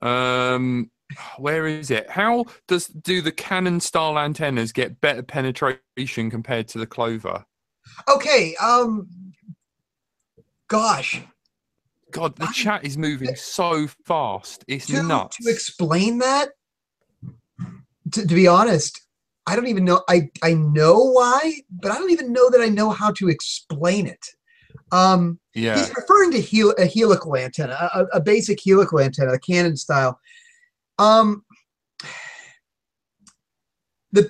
Where is it? How do the Canon style antennas get better penetration compared to the Clover? Okay. Gosh. God, the chat is moving so fast. It's nuts. To explain that, to be honest, I don't even know. I know why, but I don't even know that I know how to explain it. Yeah. He's referring to a helical antenna, a basic helical antenna, the Canon style. The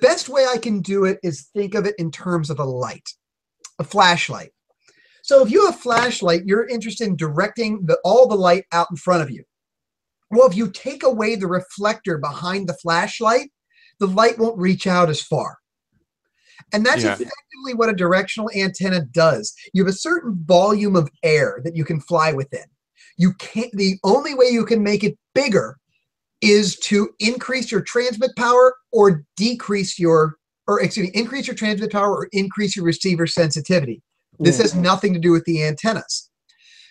best way I can do it is think of it in terms of a light, a flashlight. So if you have a flashlight, you're interested in directing all the light out in front of you. Well, if you take away the reflector behind the flashlight, the light won't reach out as far. And that's effectively what a directional antenna does. You have a certain volume of air that you can fly within. You can't. The only way you can make it bigger is to increase your transmit power or decrease your, or excuse me, increase your transmit power or increase your receiver sensitivity. This has nothing to do with the antennas.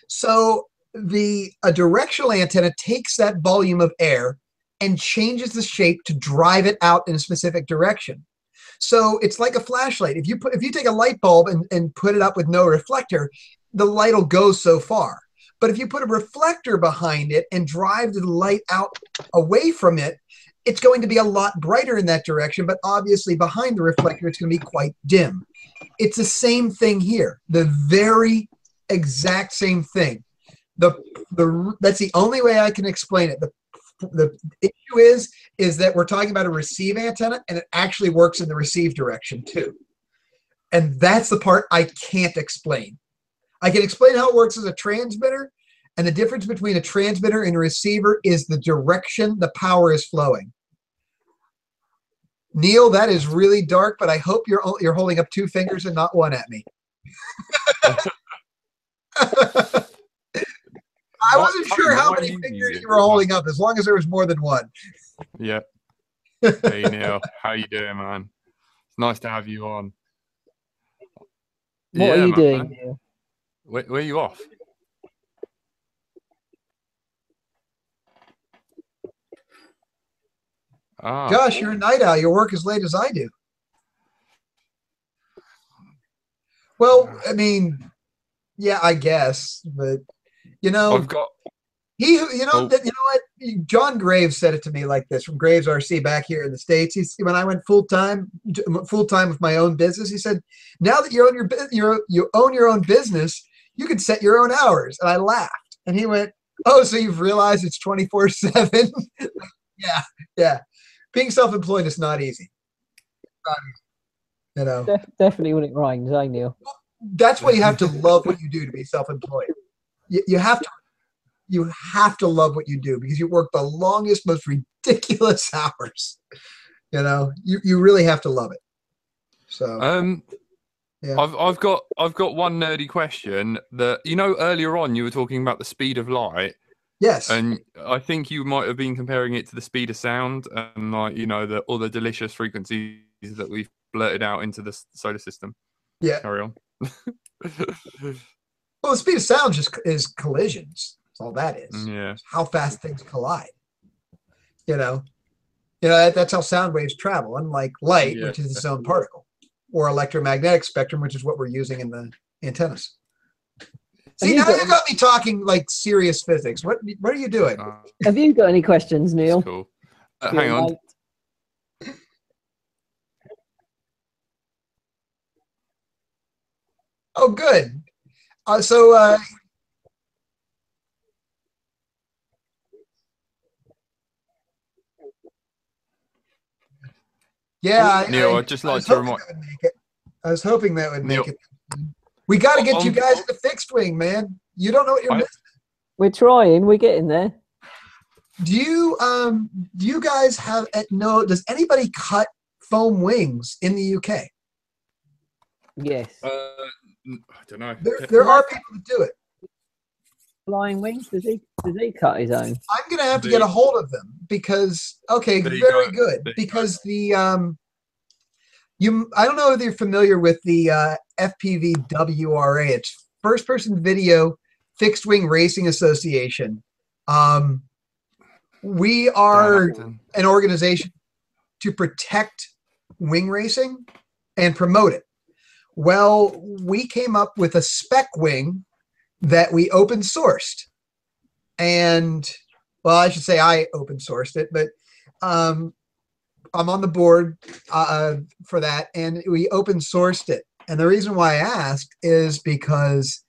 So a directional antenna takes that volume of air and changes the shape to drive it out in a specific direction. So it's like a flashlight. If you take a light bulb and put it up with no reflector, the light will go so far. But if you put a reflector behind it and drive the light out away from it, it's going to be a lot brighter in that direction, but obviously behind the reflector, it's going to be quite dim. It's the same thing here, the very exact same thing. That's the only way I can explain it. The issue is that we're talking about a receive antenna, and it actually works in the receive direction too. And that's the part I can't explain. I can explain how it works as a transmitter, and the difference between a transmitter and a receiver is the direction the power is flowing. Neil, that is really dark, but I hope you're holding up two fingers and not one at me. I wasn't sure how many fingers you were holding up, as long as there was more than one. Yep. Hey, Neil. How you doing, man? It's nice to have you on. What are you doing, Neil? Where are you off? Ah. Josh, you're a night owl. You work as late as I do. Well, I mean, yeah, I guess, but you know, you know what? John Graves said it to me like this from Graves RC back here in the States. When I went full time with my own business, he said, "Now that you own your own business, you can set your own hours." And I laughed, and he went, "Oh, so you've realized it's 24/7?" Yeah, yeah. Being self-employed is not easy. You know, definitely when it rhymes, I knew. That's why you have to love what you do to be self-employed. You have to love what you do, because you work the longest, most ridiculous hours. You know, you really have to love it. So, yeah. I've got one nerdy question that, you know, earlier on you were talking about the speed of light. Yes. And I think you might have been comparing it to the speed of sound and, like, you know, all the delicious frequencies that we've blurted out into the solar system. Yeah. Carry on. Well, the speed of sound just is collisions. That's all that is. Yeah. It's how fast things collide. You know that's how sound waves travel, unlike light, which is its own particle, or electromagnetic spectrum, which is what we're using in the antennas. See, now you got me talking like serious physics. What are you doing? Have you got any questions, Neil? That's cool. Hang on. Light. Oh, good. Yeah. Neil, I'd just like to remind. I was hoping that would make it. We got to get you guys the fixed wing, man. You don't know what you're missing. We're trying. We're getting there. Do you guys have? Does anybody cut foam wings in the UK? Yes. I don't know. There are people that do it. Flying Wings, does he cut his own? I'm gonna have to get a hold of them because I don't know if you're familiar with the FPV WRA. It's First Person Video Fixed Wing Racing Association. We are an organization to protect wing racing and promote it. Well, we came up with a spec wing that we open sourced, and well, I should say I open sourced it, but I'm on the board for that, and we open sourced it. And the reason why I asked is because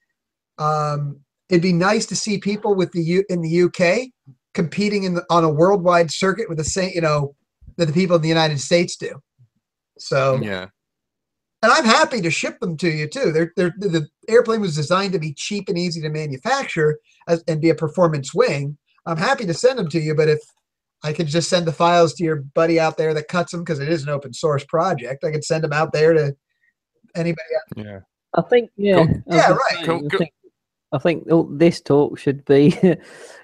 it'd be nice to see people with in the UK competing on a worldwide circuit with the same, that the people in the United States do. So yeah. And I'm happy to ship them to you too. The airplane was designed to be cheap and easy to manufacture and be a performance wing. I'm happy to send them to you, but if I could just send the files to your buddy out there that cuts them, because it is an open source project, I could send them out there to anybody out there. Yeah. I think, yeah. Cool. Yeah, right. Cool. I think this talk should be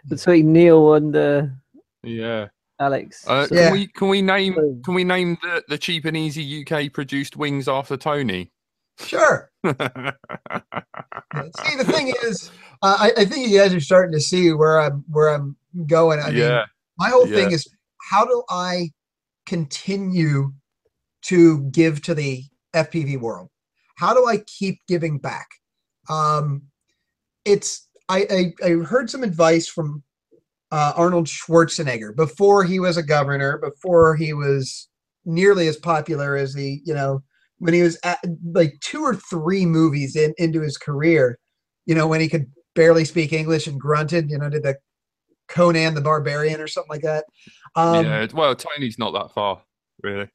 between Neil and yeah. Alex, yeah. can we name the cheap and easy UK produced wings after Tony? Sure. See, the thing is, I think you guys are starting to see where I'm going. I mean, my whole thing is, how do I continue to give to the FPV world? How do I keep giving back? I heard some advice from Arnold Schwarzenegger before he was a governor, before he was nearly as popular as he, when he was at, like, 2 or 3 movies into his career, when he could barely speak English and grunted, did the Conan the Barbarian or something like that. Yeah, well, Tony's not that far, really.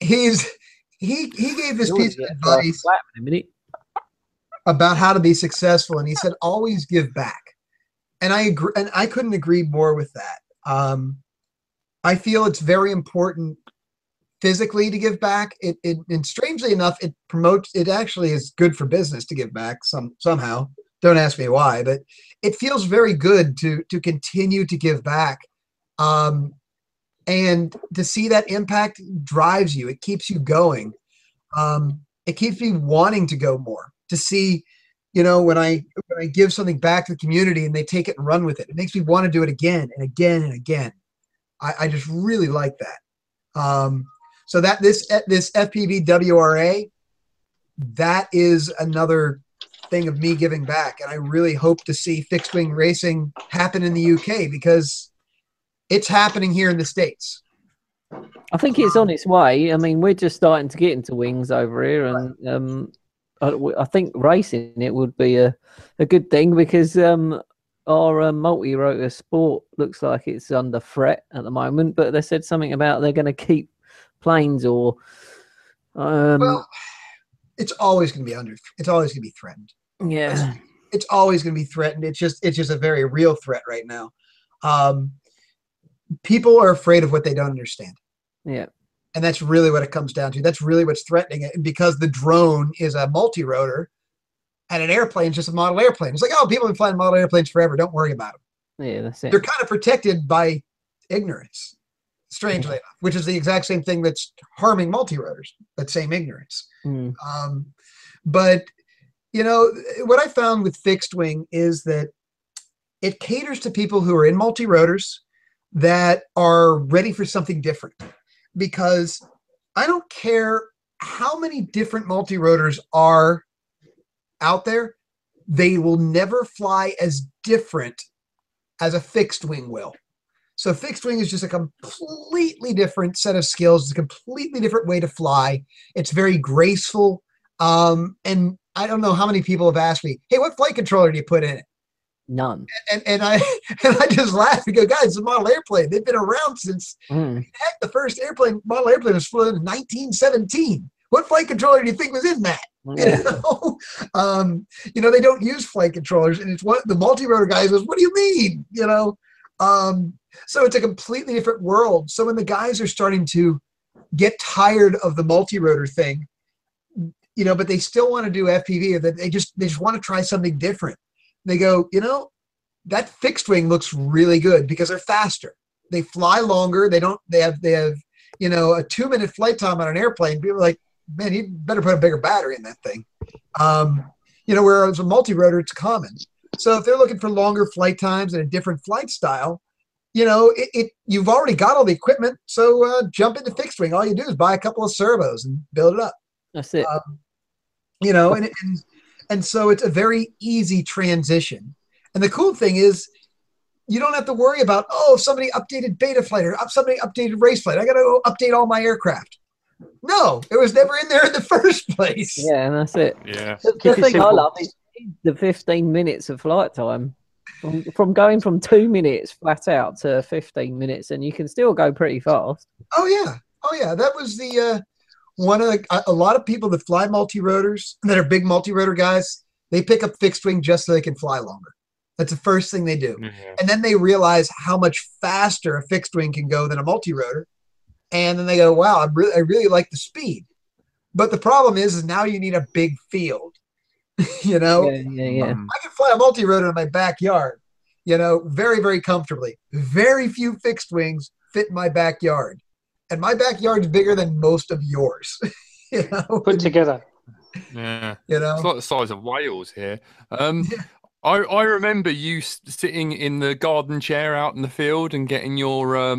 He gave this piece of advice about how to be successful, and he said, always give back. And I agree, and I couldn't agree more with that. I feel it's very important physically to give back. And strangely enough, it promotes. It actually is good for business to give back somehow. Don't ask me why, but it feels very good to continue to give back, and to see that impact drives you. It keeps you going. It keeps me wanting to go more. To see. When I give something back to the community and they take it and run with it, it makes me want to do it again and again and again. I just really like that. So that this FPV WRA, that is another thing of me giving back. And I really hope to see fixed wing racing happen in the UK, because it's happening here in the States. I think it's on its way. I mean, we're just starting to get into wings over here, and right. I think racing it would be a good thing, because our multi-rotor sport looks like it's under threat at the moment, but they said something about they're going to keep planes or... well, it's always going to be it's always going to be threatened. Yeah. It's always going to be threatened. It's just a very real threat right now. People are afraid of what they don't understand. Yeah. And that's really what it comes down to. That's really what's threatening it. And because the drone is a multi-rotor and an airplane is just a model airplane. It's like, oh, people have been flying model airplanes forever. Don't worry about them. Yeah, that's it. They're kind of protected by ignorance, strangely enough, which is the exact same thing that's harming multi-rotors, that same ignorance. Mm. But what I found with fixed wing is that it caters to people who are in multi-rotors that are ready for something different. Because I don't care how many different multirotors are out there, they will never fly as different as a fixed wing will. So fixed wing is just a completely different set of skills. It's a completely different way to fly. It's very graceful. And I don't know how many people have asked me, hey, what flight controller do you put in it? None. And I just laugh and go, guys, it's a model airplane. They've been around since heck, the first model airplane was flown in 1917. What flight controller do you think was in that? Yeah. They don't use flight controllers, and it's what the multi-rotor guy goes, what do you mean? So it's a completely different world. So when the guys are starting to get tired of the multi-rotor thing, you know, but they still want to do FPV, or that they just want to try something different. They go, you know, that fixed wing looks really good because they're faster. They fly longer. They have, you know, a 2-minute flight time on an airplane. People are like, man, you better put a bigger battery in that thing. You know, whereas a multi-rotor, it's common. So if they're looking for longer flight times and a different flight style, you know, you've already got all the equipment. So jump into fixed wing. All you do is buy a couple of servos and build it up. That's it. You know, and so it's a very easy transition. And the cool thing is, you don't have to worry about, oh, somebody updated Betaflight or somebody updated Raceflight. I got to go update all my aircraft. No, it was never in there in the first place. Yeah, and that's it. Yeah. The thing I love is the 15 minutes of flight time. From going from 2 minutes flat out to 15 minutes, and you can still go pretty fast. Oh, yeah. Oh, yeah. That was the one of the, a lot of people that fly multi-rotors, that are big multi-rotor guys, they pick up fixed wing just so they can fly longer. That's the first thing they do. Mm-hmm. And then they realize how much faster a fixed wing can go than a multi-rotor. And then they go, wow, I really like the speed. But the problem is now you need a big field. You know, yeah. I can fly a multi-rotor in my backyard, you know, very, very comfortably. Very few fixed wings fit my backyard. And my backyard's bigger than most of yours. You know? Put together. Yeah. You know? It's like the size of Wales here. I remember you sitting in the garden chair out in the field and getting your,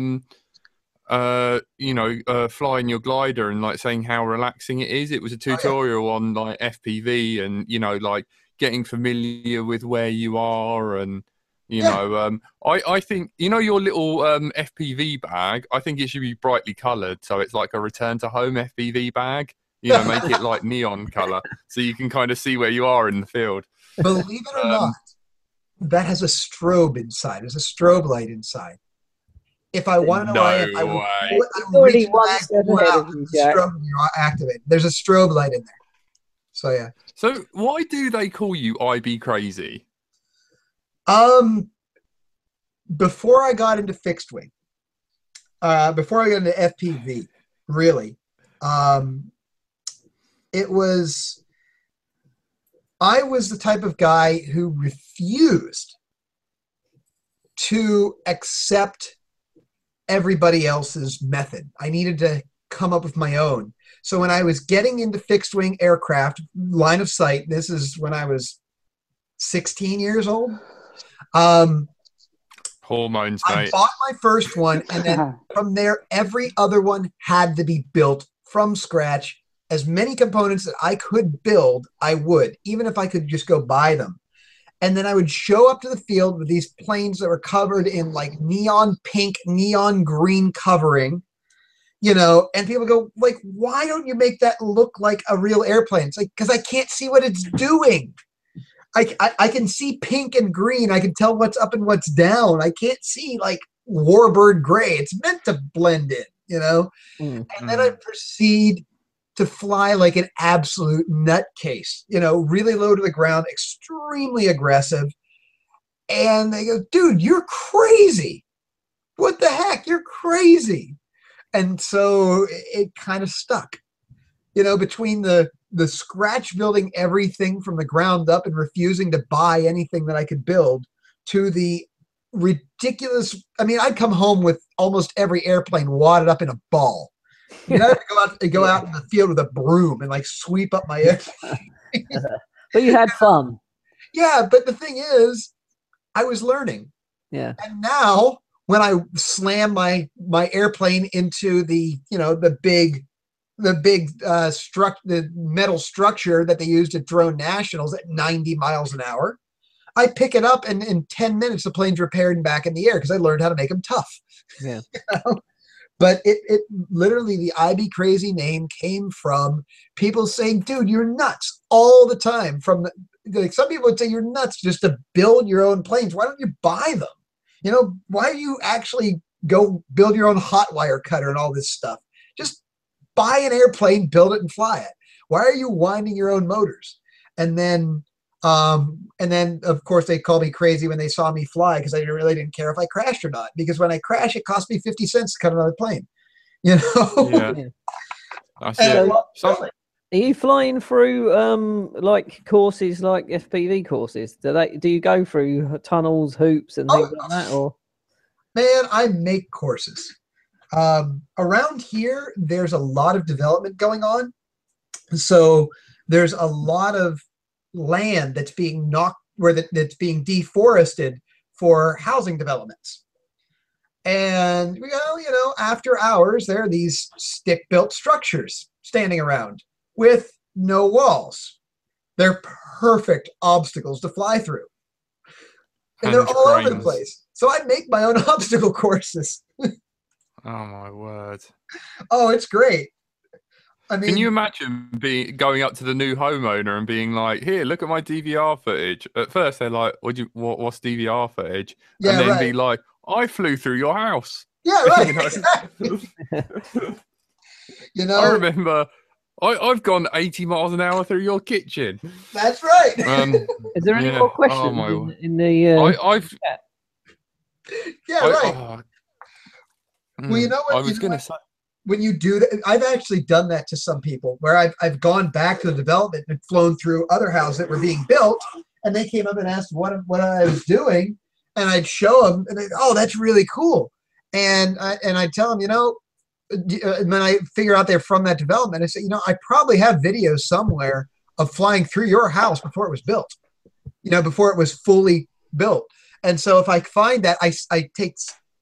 you know, flying your glider and like saying how relaxing it is. It was a tutorial on like FPV and, you know, like getting familiar with where you are. And, you know, I think, you know, your little FPV bag, I think it should be brightly coloured. So it's like a return to home FPV bag, you know, make it like neon colour so you can kind of see where you are in the field. Believe it or not, that has a strobe inside. There's a strobe light inside. If I want to know where I am, I will activate. There's a strobe light in there. So, yeah. So, why do they call you IBCrazy? Before I got into fixed wing, before I got into FPV, really, it was... I was the type of guy who refused to accept everybody else's method. I needed to come up with my own. So when I was getting into fixed wing aircraft, line of sight, this is when I was 16 years old. Hormones, mate. I bought my first one, and then from there, every other one had to be built from scratch. As many components that I could build, I would, even if I could just go buy them. And then I would show up to the field with these planes that were covered in like neon pink, neon green covering, you know, and people go like, why don't you make that look like a real airplane? It's like, because I can't see what it's doing. I can see pink and green. I can tell what's up and what's down. I can't see like warbird gray. It's meant to blend in, you know? Mm-hmm. And then I proceed to fly like an absolute nutcase, you know, really low to the ground, extremely aggressive. And they go, dude, you're crazy. What the heck? You're crazy. And so it kind of stuck, you know, between the scratch building everything from the ground up and refusing to buy anything that I could build to the ridiculous. I mean, I'd come home with almost every airplane wadded up in a ball. You know, go out in the field with a broom and like sweep up my airplane. But you had fun. Yeah, but the thing is, I was learning. Yeah. And now when I slam my airplane into the, you know, the metal structure that they used at drone nationals at 90 miles an hour, I pick it up and in 10 minutes the plane's repaired and back in the air because I learned how to make them tough. Yeah. You know? But it literally, the IBCrazy name came from people saying, dude, you're nuts all the time. From like some people would say you're nuts just to build your own planes. Why don't you buy them? You know, why do you actually go build your own hot wire cutter and all this stuff? Just buy an airplane, build it and fly it. Why are you winding your own motors? And then of course they called me crazy when they saw me fly because I really didn't care if I crashed or not, because when I crash it cost me 50 cents to cut another plane, you know. Yeah. I see. Are you flying through like courses, like FPV courses? Do you go through tunnels, hoops, and things like that? Or man, I make courses. Around here, there's a lot of development going on, so there's a lot of land that's being that's being deforested for housing developments. And well, you know, after hours, there are these stick-built structures standing around with no walls. They're perfect obstacles to fly through. And they're all over the place. So I make my own obstacle courses. Oh, my word. Oh, it's great. I mean, can you imagine going up to the new homeowner and being like, here, look at my DVR footage? At first, they're like, what's DVR footage? Yeah, and then be like, I flew through your house. Yeah, right, you know? Exactly. You know, I remember... I've gone 80 miles an hour through your kitchen. That's right. Is there any more questions in the... Yeah, right. Well, you know what? I was going to say... When you do that, I've actually done that to some people, where I've gone back to the development and flown through other houses that were being built, and they came up and asked what I was doing, and I'd show them, and they'd, oh, that's really cool. And I'd tell them, you know, and then I figure out they're from that development. I say, you know, I probably have videos somewhere of flying through your house before it was built, you know, before it was fully built. And so if I find that, I take,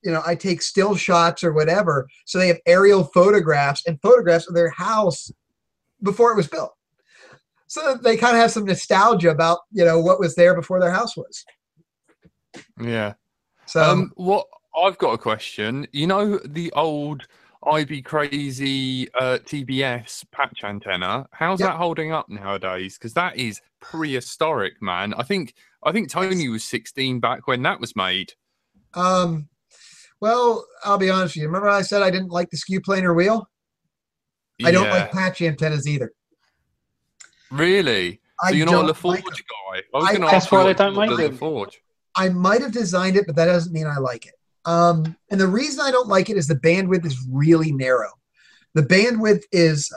you know, I take still shots or whatever. So they have aerial photographs and photographs of their house before it was built. So they kind of have some nostalgia about, you know, what was there before their house was. Yeah. So what I've got a question, you know, the old IBCrazy TBS patch antenna. How's that holding up nowadays? Because that is prehistoric, man. I think Tony was 16 back when that was made. Well, I'll be honest with you. Remember I said I didn't like the skew planar wheel? I don't like patch antennas either. Really? So you're not a LaForge guy? I was going to ask why I don't like LaForge. I might have designed it, but that doesn't mean I like it. And the reason I don't like it is the bandwidth is really narrow. The bandwidth is,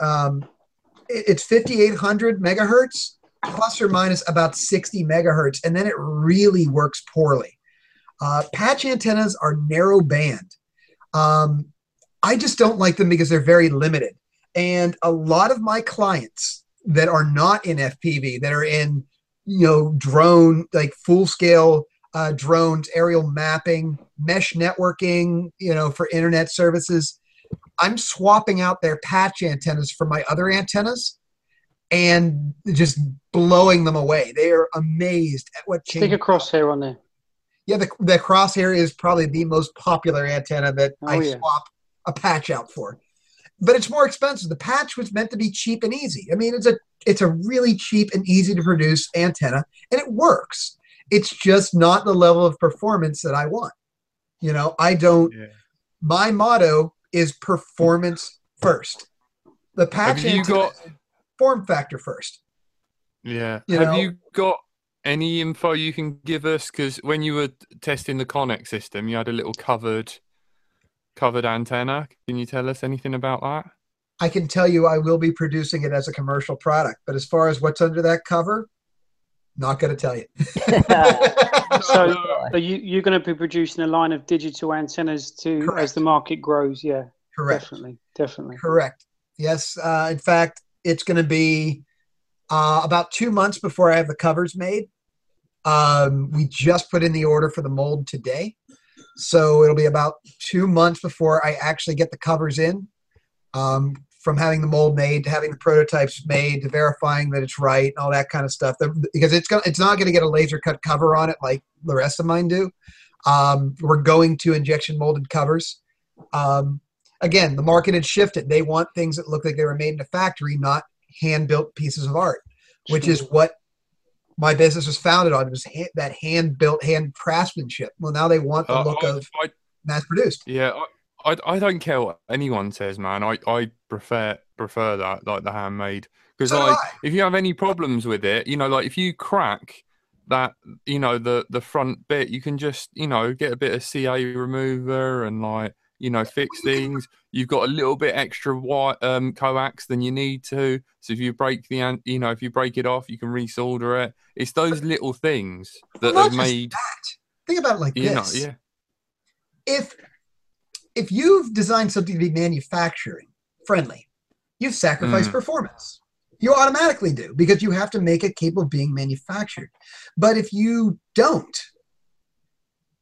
it's 5,800 megahertz plus or minus about 60 megahertz. And then it really works poorly. Patch antennas are narrow band. I just don't like them because they're very limited. And a lot of my clients that are not in FPV, that are in, you know, drone, like full scale drones, aerial mapping, mesh networking, you know, for internet services, I'm swapping out their patch antennas for my other antennas and just blowing them away. They are amazed at what changes. Stick a crosshair on there. Yeah, the crosshair is probably the most popular antenna that I swap a patch out for. But it's more expensive. The patch was meant to be cheap and easy. I mean, it's a really cheap and easy to produce antenna, and it works. It's just not the level of performance that I want. You know, my motto is performance first. The patch antenna, form factor first. Yeah. You got any info you can give us? Because when you were testing the Connex system, you had a little covered antenna. Can you tell us anything about that? I can tell you I will be producing it as a commercial product, but as far as what's under that cover, not going to tell you. So are you're going to be producing a line of digital antennas as the market grows? Yeah, correct. Definitely. Correct. Yes. In fact, it's going to be about 2 months before I have the covers made. We just put in the order for the mold today. So it'll be about 2 months before I actually get the covers in, from having the mold made to having the prototypes made to verifying that it's right and all that kind of stuff. Because it's not going to get a laser cut cover on it like the rest of mine do. We're going to injection molded covers. Again, the market had shifted. They want things that look like they were made in a factory, not hand-built pieces of art, which is what my business was founded on. It was that hand-built, hand craftsmanship. Well, now they want the look of mass-produced. Yeah. I don't care what anyone says, man. I prefer that, like the handmade, because like if you have any problems with it, you know, like if you crack that, you know, the front bit, you can just, you know, get a bit of CA remover and like you know, fix things. You've got a little bit extra wire, coax than you need to. So if you break the, you know, if you break it off, you can resolder it. It's those little things that have made. Think about it like this. Yeah. If you've designed something to be manufacturing friendly, you've sacrificed performance. You automatically do, because you have to make it capable of being manufactured. But if you don't,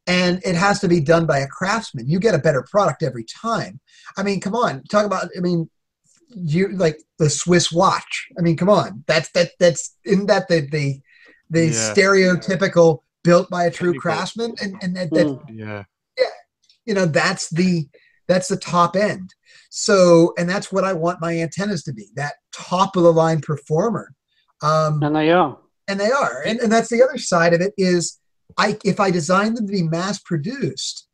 and it has to be done by a craftsman, you get a better product every time. I mean, come on, talk about, I mean, you like the Swiss watch. I mean, come on, that's isn't that the yeah. stereotypical built by a true craftsman? And yeah, you know, that's the top end. So, and that's what I want my antennas to be, that top of the line performer. And they are. And they are. And that's the other side of it is, if I design them to be mass produced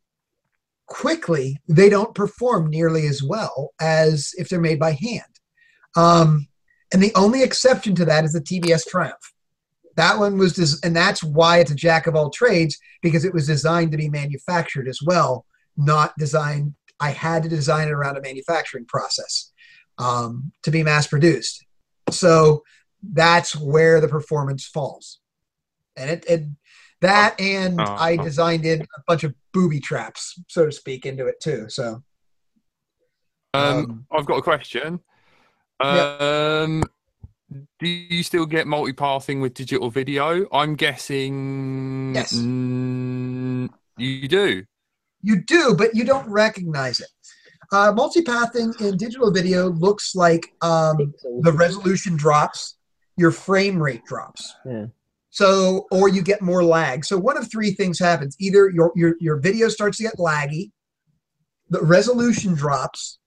quickly, they don't perform nearly as well as if they're made by hand. And the only exception to that is the TBS Triumph. That one was, and that's why it's a jack of all trades, because it was designed to be manufactured as well, not designed. I had to design it around a manufacturing process to be mass produced. So that's where the performance falls. And I designed in a bunch of booby traps, so to speak, into it too. So, I've got a question. Do you still get multipathing with digital video? I'm guessing yes. You do. You do, but you don't recognize it. Multipathing in digital video looks like the resolution drops, your frame rate drops. Yeah. So, or you get more lag. So one of three things happens. Either your video starts to get laggy, the resolution drops,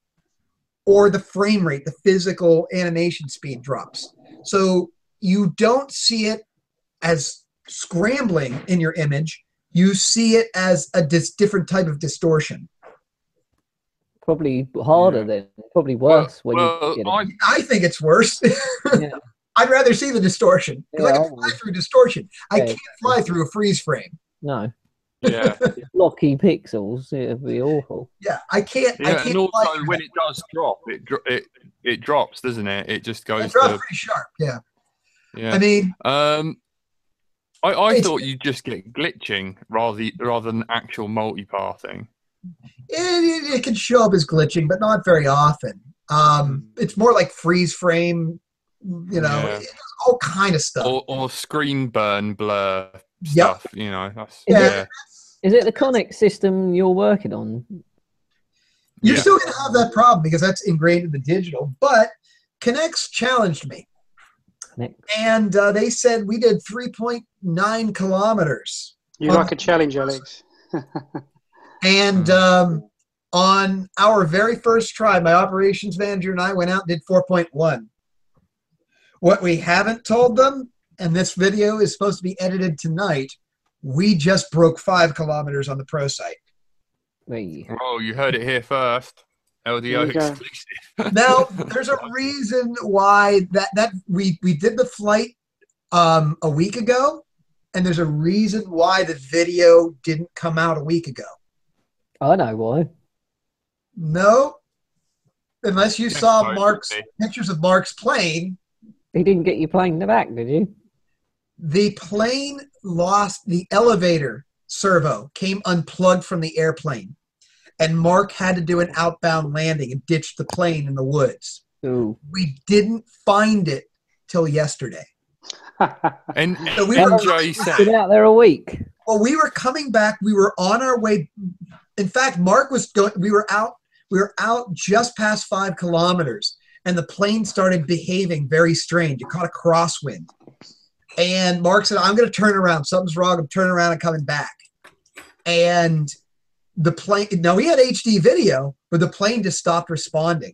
or the frame rate, the physical animation speed drops. So you don't see it as scrambling in your image. You see it as a different type of distortion. Probably harder then. Probably worse. I think it's worse. Yeah. I'd rather see the distortion. Yeah, I can fly through distortion. Okay. I can't fly through a freeze frame. No. Yeah. Blocky pixels. It'd be awful. Yeah, I can't. Yeah, I can't. And also, when it does drop, it drops, doesn't it? It just goes. It drops pretty sharp. Yeah. Yeah. I mean, I thought you'd just get glitching rather than actual multipathing. It can show up as glitching, but not very often. It's more like freeze frame. You know, all kind of stuff, or screen burn blur stuff. Yep. You know, Is it the Connex system you're working on? You're still going to have that problem because that's ingrained in the digital. But Connex challenged me, and they said we did 3.9 kilometers. You like a challenge, Alex. And on our very first try, my operations manager and I went out and did 4.1. What we haven't told them, and this video is supposed to be edited tonight, we just broke 5 kilometers on the pro site. Oh, you heard it here first. LDO exclusive. Now, there's a reason why that we did the flight a week ago, and there's a reason why the video didn't come out a week ago. I know why. No. Unless you saw Mark's pictures of Mark's plane. He didn't get you plane back, did you? The plane lost the elevator servo, came unplugged from the airplane, and Mark had to do an outbound landing and ditch the plane in the woods. Ooh. We didn't find it till yesterday. And so we were been out there a week. Well, we were coming back. We were on our way. In fact, Mark was going. We were out just past 5 kilometers. And the plane started behaving very strange. It caught a crosswind. And Mark said, I'm going to turn around. Something's wrong. I'm turning around and coming back. And the plane, now we had HD video, but the plane just stopped responding.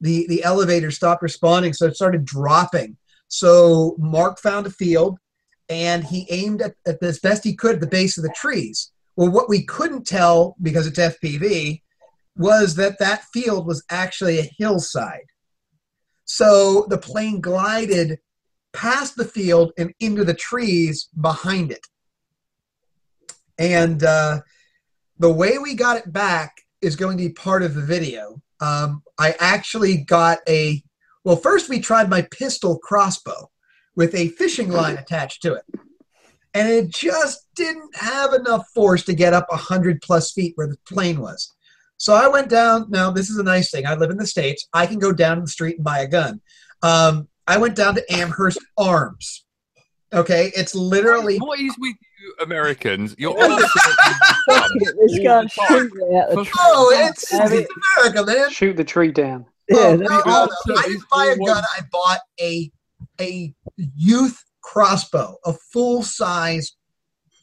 The elevator stopped responding, so it started dropping. So Mark found a field, and he aimed at as best he could at the base of the trees. Well, what we couldn't tell, because it's FPV, was that field was actually a hillside. So the plane glided past the field and into the trees behind it. And the way we got it back is going to be part of the video. I actually got a, well, first we tried my pistol crossbow with a fishing line attached to it. And it just didn't have enough force to get up 100 plus feet where the plane was. So I went down. Now, this is a nice thing. I live in the States. I can go down the street and buy a gun. I went down to Amherst Arms. Okay? It's literally... What is with you Americans? You're all... Oh, it's America, man. Shoot the tree down. Oh, no, no, no. I didn't buy a gun. I bought a youth crossbow, a full-size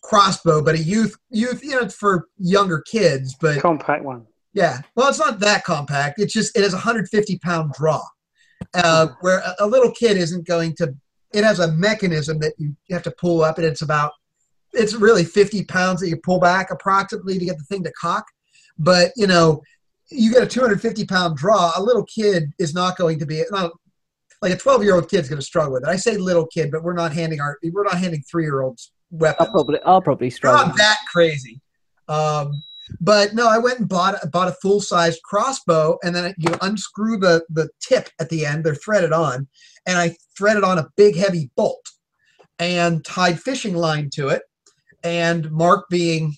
crossbow, but a youth, you know, it's for younger kids, but... Compact one. Yeah. Well, it's not that compact. It's just, it has a 150-pound draw, where a little kid isn't going to, it has a mechanism that you have to pull up, and it's about, it's really 50 pounds that you pull back approximately to get the thing to cock. But, you know, you get a 250-pound draw, a little kid is not going to be, not, like a 12-year-old kid's going to struggle with it. I say little kid, but we're not handing our, we're not handing 3-year-olds weapons. I'll probably struggle. Not that crazy. But no, I went and bought a full-sized crossbow, and then you unscrew the tip at the end. They're threaded on, and I threaded on a big heavy bolt and tied fishing line to it. And Mark, being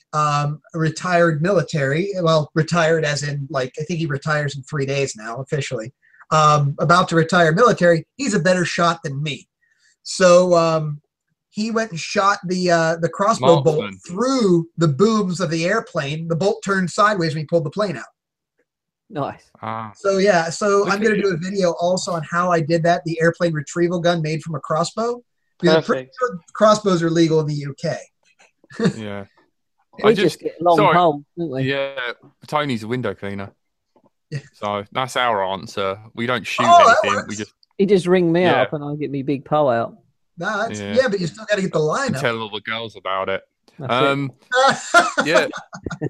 retired military, well, retired as in, like, I think he retires in 3 days now officially, about to retire military, he's a better shot than me. So he went and shot the crossbow bolt through the booms of the airplane. The bolt turned sideways when he pulled the plane out. Nice. So yeah, so I'm going to do a video also on how I did that, the airplane retrieval gun made from a crossbow. Because I'm pretty sure crossbows are legal in the UK. Yeah. I just get long home, don't we? Yeah, Tony's a window cleaner. So that's our answer. We don't shoot anything. We just ring me up and I get me big pole out. No, yeah, but you still got to get the line up. Tell all the girls about it. Yeah.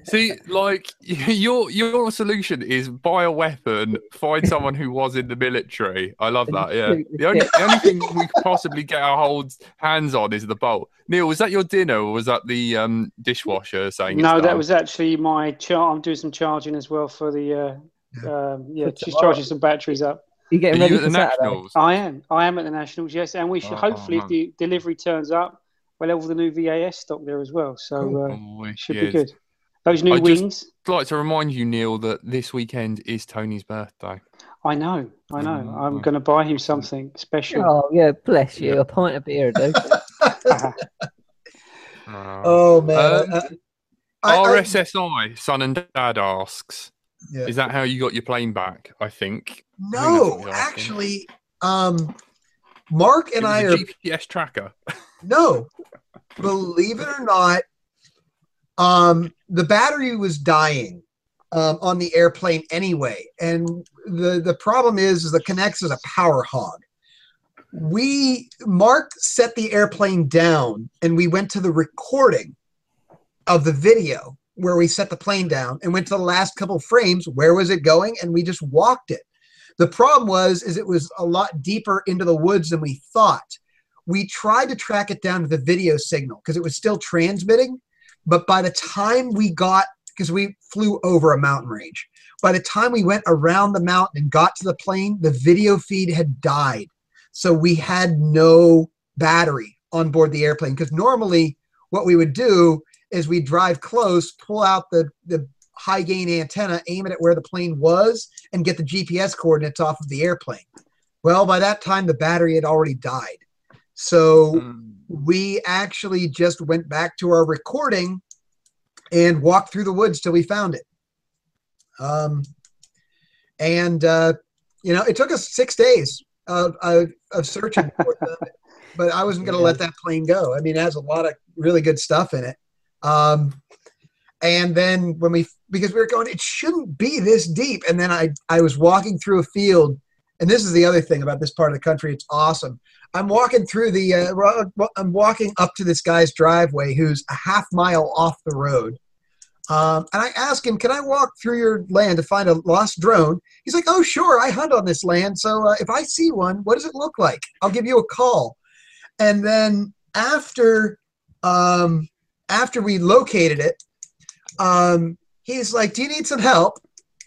See, like your solution is buy a weapon, find someone who was in the military. I love that. Yeah. The only thing we could possibly get our hands on is the bolt. Neil, was that your dinner or was that the dishwasher saying? No, that was actually my I'm doing some charging as well for the. Yeah, she's charging some batteries up. You getting ready for Saturday? I am at the Nationals, yes, and we should hopefully, if the delivery turns up, we'll have all the new VAS stock there as well, so should be good. Those new wings. I'd like to remind you, Neil, that this weekend is Tony's birthday. I know. Oh. I'm going to buy him something special. Oh, yeah, bless you. A pint of beer, dude. Oh, man. RSSI, Son and Dad asks... Yeah. Is that how you got your plane back? I think. No, actually, Mark and I are GPS tracker. No, believe it or not, the battery was dying on the airplane anyway, and the problem is the Connex is a power hog. Mark set the airplane down, and we went to the recording of the video where we set the plane down and went to the last couple frames. Where was it going? And we just walked it. The problem is it was a lot deeper into the woods than we thought. We tried to track it down to the video signal because it was still transmitting. But by the time we got, because we flew over a mountain range, by the time we went around the mountain and got to the plane, the video feed had died. So we had no battery on board the airplane, because normally what we would do as we drive close, pull out the high-gain antenna, aim it at where the plane was, and get the GPS coordinates off of the airplane. Well, by that time, the battery had already died. So we actually just went back to our recording and walked through the woods till we found it. You know, it took us 6 days of searching for it, but I wasn't going to let that plane go. I mean, it has a lot of really good stuff in it. And then because we were going, it shouldn't be this deep. And then I was walking through a field, and this is the other thing about this part of the country. It's awesome. I'm walking through I'm walking up to this guy's driveway who's a half mile off the road. And I ask him, can I walk through your land to find a lost drone? He's like, oh, sure. I hunt on this land. So if I see one, what does it look like? I'll give you a call. And then after we located it, he's like, do you need some help?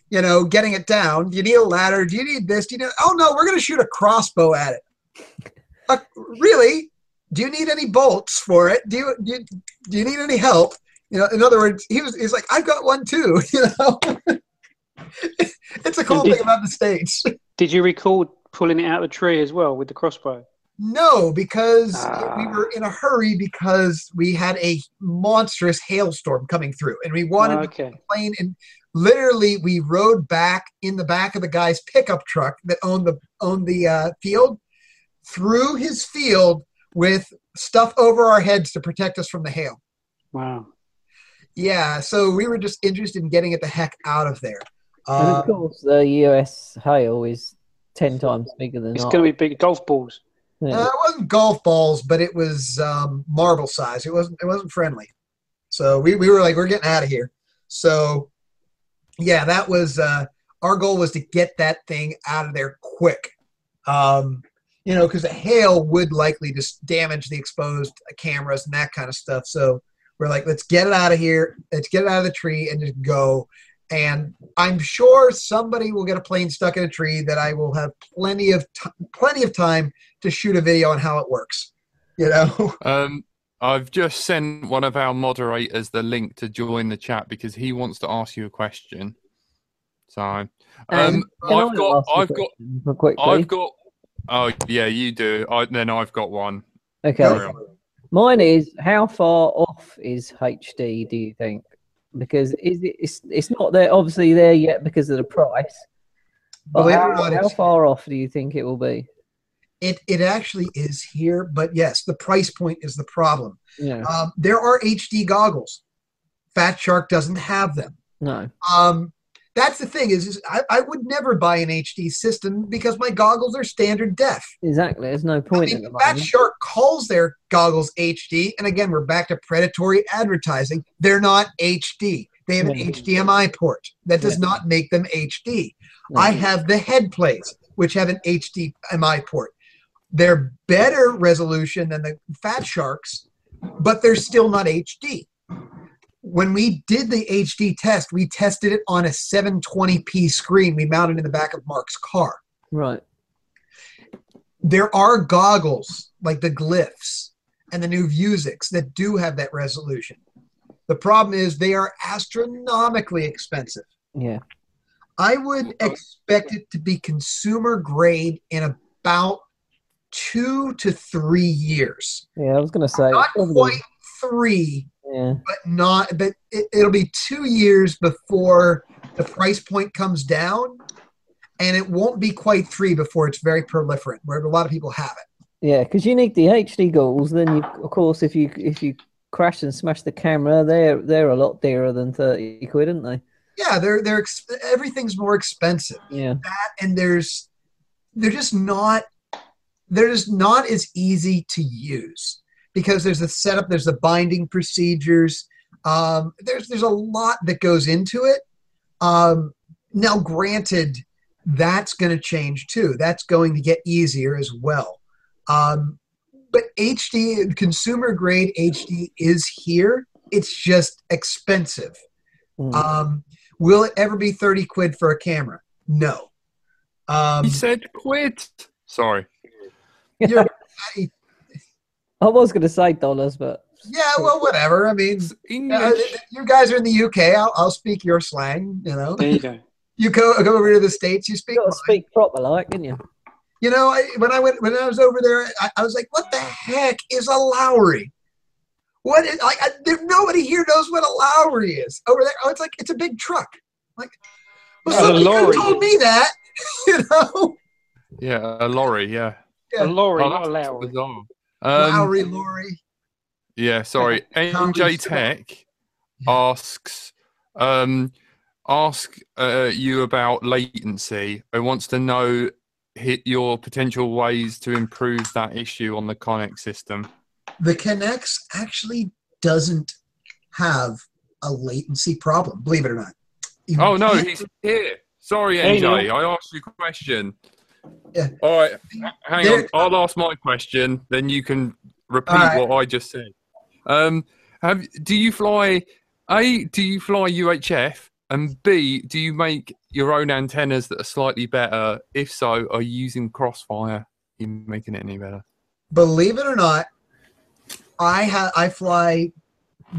you know, getting it down. Do you need a ladder? Do you need this? Do you need, oh no, we're going to shoot a crossbow at it. Really? Do you need any bolts for it? Do you need any help? You know, in other words, he's like, I've got one too. You know, it's a cool thing about the States. Did you recall pulling it out of the tree as well with the crossbow? No, because we were in a hurry because we had a monstrous hailstorm coming through, and we wanted to plane. And literally, we rode back in the back of the guy's pickup truck that owned the field through his field with stuff over our heads to protect us from the hail. Wow. Yeah, so we were just interested in getting it the heck out of there. And of course, the US hail is 10 times bigger than. It's going to be big golf balls. Yeah. It wasn't golf balls, but it was marble size. It wasn't friendly. So we were like, we're getting out of here. So yeah, that was our goal was to get that thing out of there quick. You know, because the hail would likely just damage the exposed cameras and that kind of stuff. So we're like, let's get it out of here. Let's get it out of the tree and just go. And I'm sure somebody will get a plane stuck in a tree that I will have plenty of time to shoot a video on how it works. You know, I've just sent one of our moderators the link to join the chat because he wants to ask you a question. So I've got. Oh yeah, you do. Then I've got one. Okay. Mine is, how far off is HD? Do you think? Because it's not there, obviously there yet because of the price. But how far off do you think it will be? It actually is here, but yes, the price point is the problem. Yeah. There are HD goggles. Fat Shark doesn't have them. No. That's the thing is I would never buy an HD system because my goggles are standard def. Exactly. There's no point. I mean, Fat Shark calls their goggles HD, and again, we're back to predatory advertising. They're not HD. They have an HDMI port. That does not make them HD. No. I have the head plates, which have an HDMI port. They're better resolution than the Fat Sharks, but they're still not HD. When we did the HD test, we tested it on a 720p screen we mounted in the back of Mark's car. Right. There are goggles like the Glyphs and the new Vuzix that do have that resolution. The problem is they are astronomically expensive. Yeah. I would expect it to be consumer grade in about 2 to 3 years. Yeah, I was going to say. Not quite 3. Yeah. But it'll be 2 years before the price point comes down, and it won't be quite 3 before it's very proliferant, where a lot of people have it. Yeah, because you need the HD goggles. Then, of course, if you crash and smash the camera, they're a lot dearer than 30 quid, aren't they? Yeah, they're everything's more expensive. Yeah, that, and they're just not as easy to use. Because there's the setup, there's the binding procedures. There's a lot that goes into it. Now, granted, that's going to change too. That's going to get easier as well. But HD, consumer grade HD is here. It's just expensive. Mm. Will it ever be 30 quid for a camera? No. He said quit. Sorry. You're right. I was going to say dollars, but... Yeah, well, whatever. I mean, you guys are in the UK. I'll speak your slang, you know. There you go. You go over to the States, you speak... You've got to speak proper, like, didn't you? You know, when I was over there, I was like, what the heck is a Lowry? What is... Like, nobody here knows what a Lowry is. Over there, oh, it's like, it's a big truck. Like, well, somebody could have told me that, you know? Yeah, a lorry, yeah. A lorry, not a Lowry. Lowry, Laurie. Yeah, sorry. MJ Tech asks you about latency. It wants to know your potential ways to improve that issue on the Connex system. The Connex actually doesn't have a latency problem, believe it or not. Oh, no, he's here. Sorry, MJ, I asked you a question. Yeah. All right, hang on. I'll ask my question, then you can repeat what I just said. Do you fly UHF? And B, do you make your own antennas that are slightly better? If so, are you using Crossfire in making it any better? Believe it or not, I fly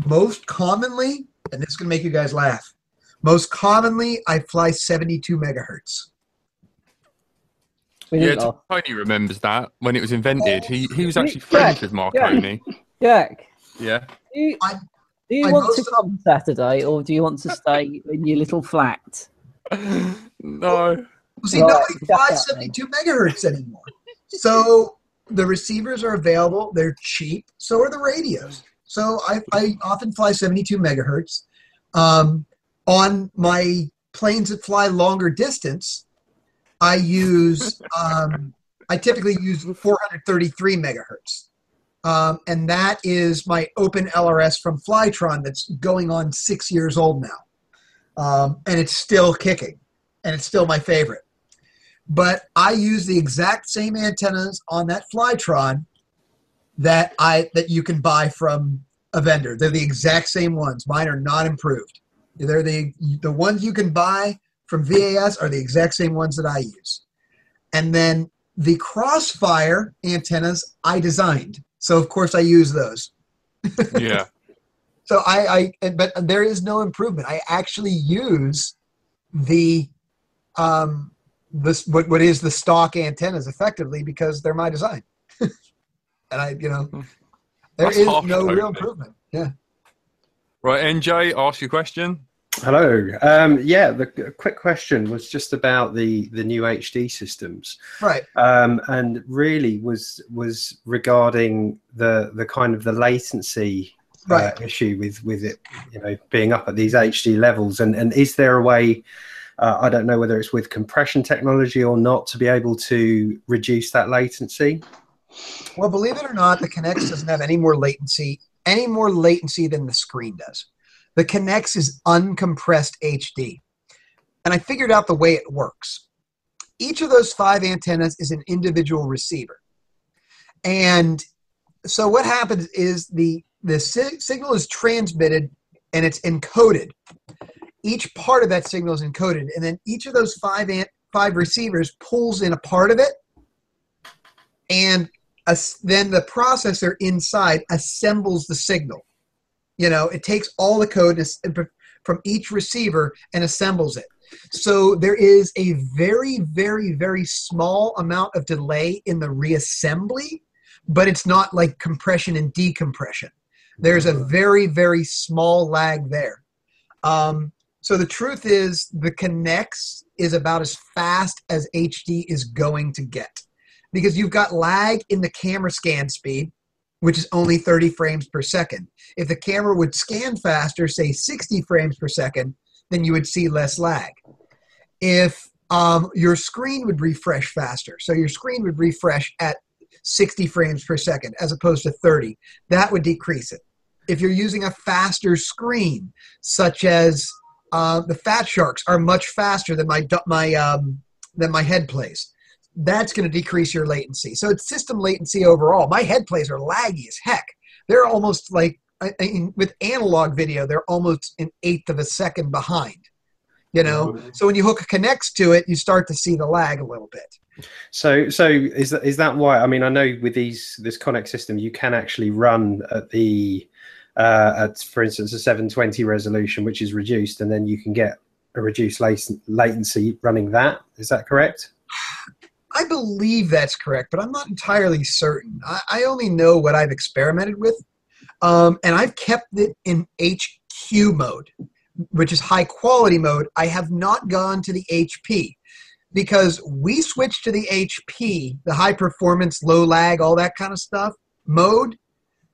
most commonly, and this is going to make you guys laugh, most commonly I fly 72 megahertz. Yeah, Tony remembers that when it was invented. He was actually friends with Mark Tony. Jack. Yeah. Do you want to come Saturday, or do you want to stay in your little flat? No. See, nobody flies 72 megahertz anymore. So the receivers are available. They're cheap. So are the radios. So I often fly 72 megahertz. On my planes that fly longer distance, I use, I typically use 433 megahertz. And that is my open LRS from Flytron that's going on 6 years old now. And it's still kicking. And it's still my favorite. But I use the exact same antennas on that Flytron that that you can buy from a vendor. They're the exact same ones. Mine are not improved. They're the ones you can buy from VAS are the exact same ones that I use. And then the Crossfire antennas I designed. So, of course, I use those. Yeah. So but there is no improvement. I actually use what is the stock antennas effectively because they're my design. And there is no real improvement. Yeah. Right, NJ, ask your question. Hello. Yeah, the quick question was just about the new HD systems, right? And really was regarding the kind of the latency issue with it, being up at these HD levels, and is there a way? I don't know whether it's with compression technology or not to be able to reduce that latency. Well, believe it or not, the Connex doesn't have any more latency than the screen does. The Connex is uncompressed HD. And I figured out the way it works. Each of those 5 antennas is an individual receiver. And so what happens is the signal is transmitted and it's encoded. Each part of that signal is encoded. And then each of those 5 receivers pulls in a part of it. And then the processor inside assembles the signal. It takes all the code from each receiver and assembles it. So there is a very, very, very small amount of delay in the reassembly, but it's not like compression and decompression. There's a very, very small lag there. So the truth is the Connex is about as fast as HD is going to get because you've got lag in the camera scan speed, which is only 30 frames per second. If the camera would scan faster, say 60 frames per second, then you would see less lag. If your screen would refresh faster, so your screen would refresh at 60 frames per second as opposed to 30, that would decrease it. If you're using a faster screen, such as the Fat Sharks are much faster than my head plays. That's going to decrease your latency. So it's system latency overall. My head plays are laggy as heck. They're almost like, with analog video, they're almost an eighth of a second behind, So when you hook a Connex to it, you start to see the lag a little bit. So is that why, I mean, I know with this Connex system, you can actually run at for instance, a 720 resolution, which is reduced, and then you can get a reduced latency running that. Is that correct? I believe that's correct, but I'm not entirely certain. I only know what I've experimented with, and I've kept it in HQ mode, which is high-quality mode. I have not gone to the HP because we switched to the HP, the high-performance, low-lag, all that kind of stuff, mode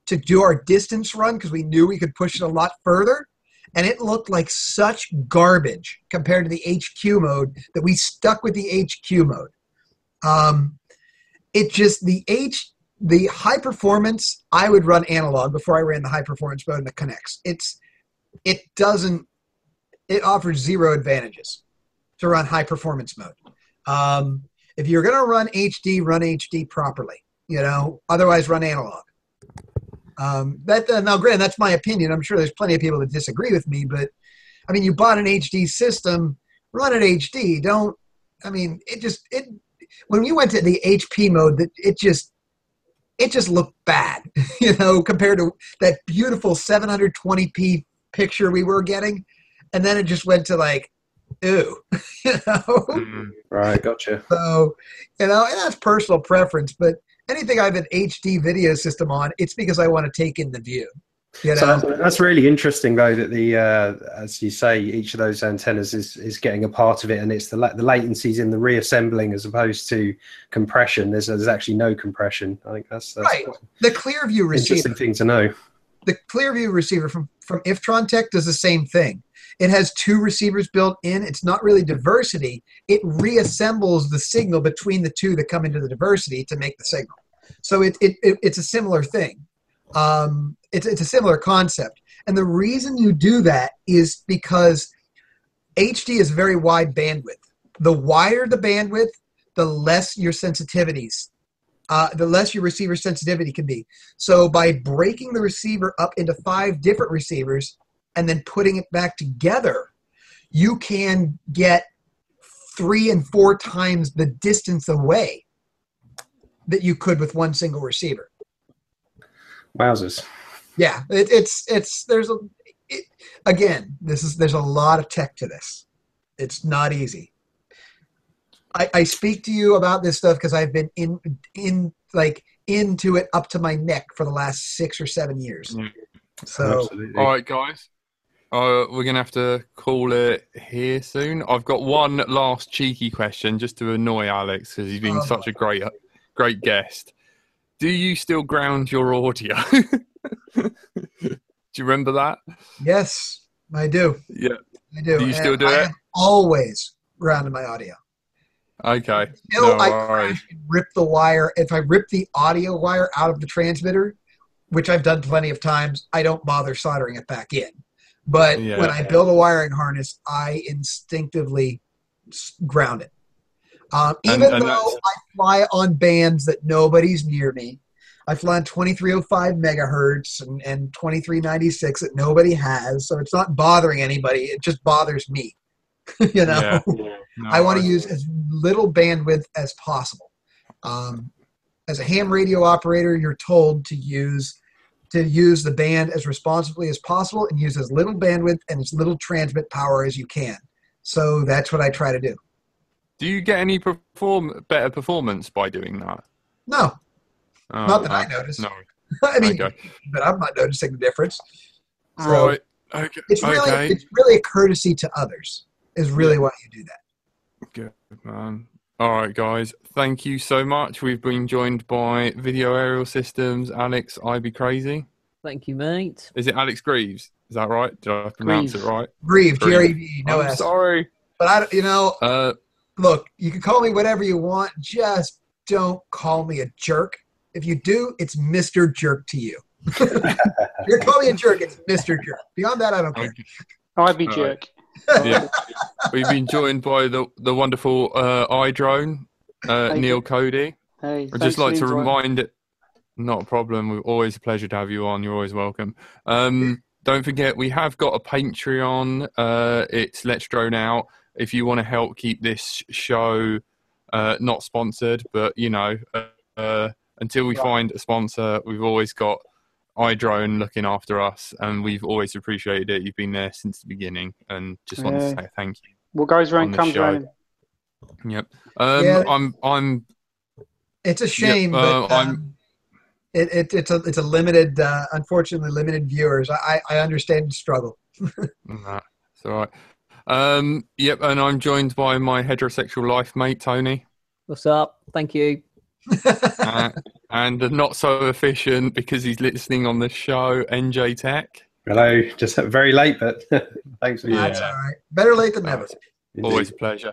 to do our distance run because we knew we could push it a lot further, and it looked like such garbage compared to the HQ mode that we stuck with the HQ mode. It just, the high performance, I would run analog before I ran the high performance mode in the Connex. It offers zero advantages to run high performance mode. If you're going to run HD properly, otherwise run analog. Now granted, that's my opinion. I'm sure there's plenty of people that disagree with me, but I mean, you bought an HD system, run it HD. Don't, I mean, it just, it, when you went to the HP mode, it just looked bad, you know, compared to that beautiful 720p picture we were getting. And then it just went to like, ew, you know? Mm, right, gotcha. So, you know, and that's personal preference, but anything I have an HD video system on, it's because I want to take in the view. You know? So that's really interesting, though, that the as you say, each of those antennas is getting a part of it, and it's the latencies in the reassembling as opposed to compression. There's actually no compression. I think that's right. The Clearview receiver. Interesting thing to know. The Clearview receiver from Iftron Tech does the same thing. It has two receivers built in. It's not really diversity. It reassembles the signal between the two that come into the diversity to make the signal. So it's a similar thing. It's a similar concept. And the reason you do that is because HD is very wide bandwidth. The wider the bandwidth, the less your sensitivities, the less your receiver sensitivity can be. So by breaking the receiver up into 5 different receivers and then putting it back together, you can get 3 and 4 times the distance away that you could with one single receiver. Wowzers. Yeah, there's a lot of tech to this. It's not easy. I speak to you about this stuff because I've been into it up to my neck for the last 6 or 7 years. Mm. So, absolutely. All right, guys. We're going to have to call it here soon. I've got one last cheeky question just to annoy Alex because he's been such a great guest. Do you still ground your audio? Do you remember that? Yes, I do. Yeah, I do. Do you still do it? Always grounded my audio. Okay. Until I crash and rip the wire. If I rip the audio wire out of the transmitter, which I've done plenty of times, I don't bother soldering it back in. But when I build a wiring harness, I instinctively ground it. Even though I fly on bands that nobody's near me, I fly on 2305 megahertz and 2396 that nobody has, so it's not bothering anybody. It just bothers me. You know, No, I want to use as little bandwidth as possible. As a ham radio operator, you're told to use the band as responsibly as possible and use as little bandwidth and as little transmit power as you can. So that's what I try to do. Do you get any better performance by doing that? No. Oh, not that I notice. No. I mean, okay. But I'm not noticing the difference. So right. Okay. It's really a courtesy to others is really why you do that. Good, man. All right, guys. Thank you so much. We've been joined by Video Aerial Systems, Alex IBCrazy. Thank you, mate. Is it Alex Greaves? Is that right? Did I pronounce it right? Greaves. G-R-E-V. No S. Sorry. But look, you can call me whatever you want. Just don't call me a jerk. If you do, it's Mr. Jerk to you. You're calling me a jerk. It's Mr. Jerk. Beyond that, I don't care. IB Jerk. Yeah. We've been joined by the wonderful iDrone, Neil Cody. Hey, I'd just like to remind it, not a problem. We're always a pleasure to have you on. You're always welcome. Don't forget, we have got a Patreon. It's Let's Drone Out. If you want to help keep this show not sponsored, but, you know, until we find a sponsor, we've always got iDrone looking after us, and we've always appreciated it. You've been there since the beginning, and just want to say thank you. What goes round comes round. Yep. I'm. It's a shame, but it's a limited, unfortunately, limited viewers. I understand the struggle. Nah, it's all right. Yep, and I'm joined by my heterosexual life mate, Tony. What's up? Thank you. And not so efficient because he's listening on the show, NJ Tech. Hello, just very late, but thanks for That's all right. Better late than never. Always a pleasure.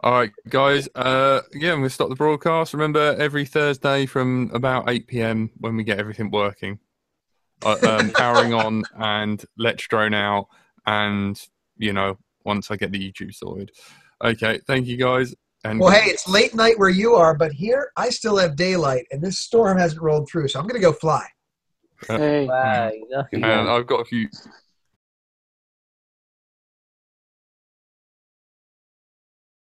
All right, guys. I'm going to stop the broadcast. Remember, every Thursday from about 8 PM when we get everything working, powering on and Let's Drone Out, and you know. Once I get the YouTube sorted. Okay, thank you guys. And well, hey, it's late night where you are, but here I still have daylight, and this storm hasn't rolled through, so I'm going to go fly. Hey, and I've got a few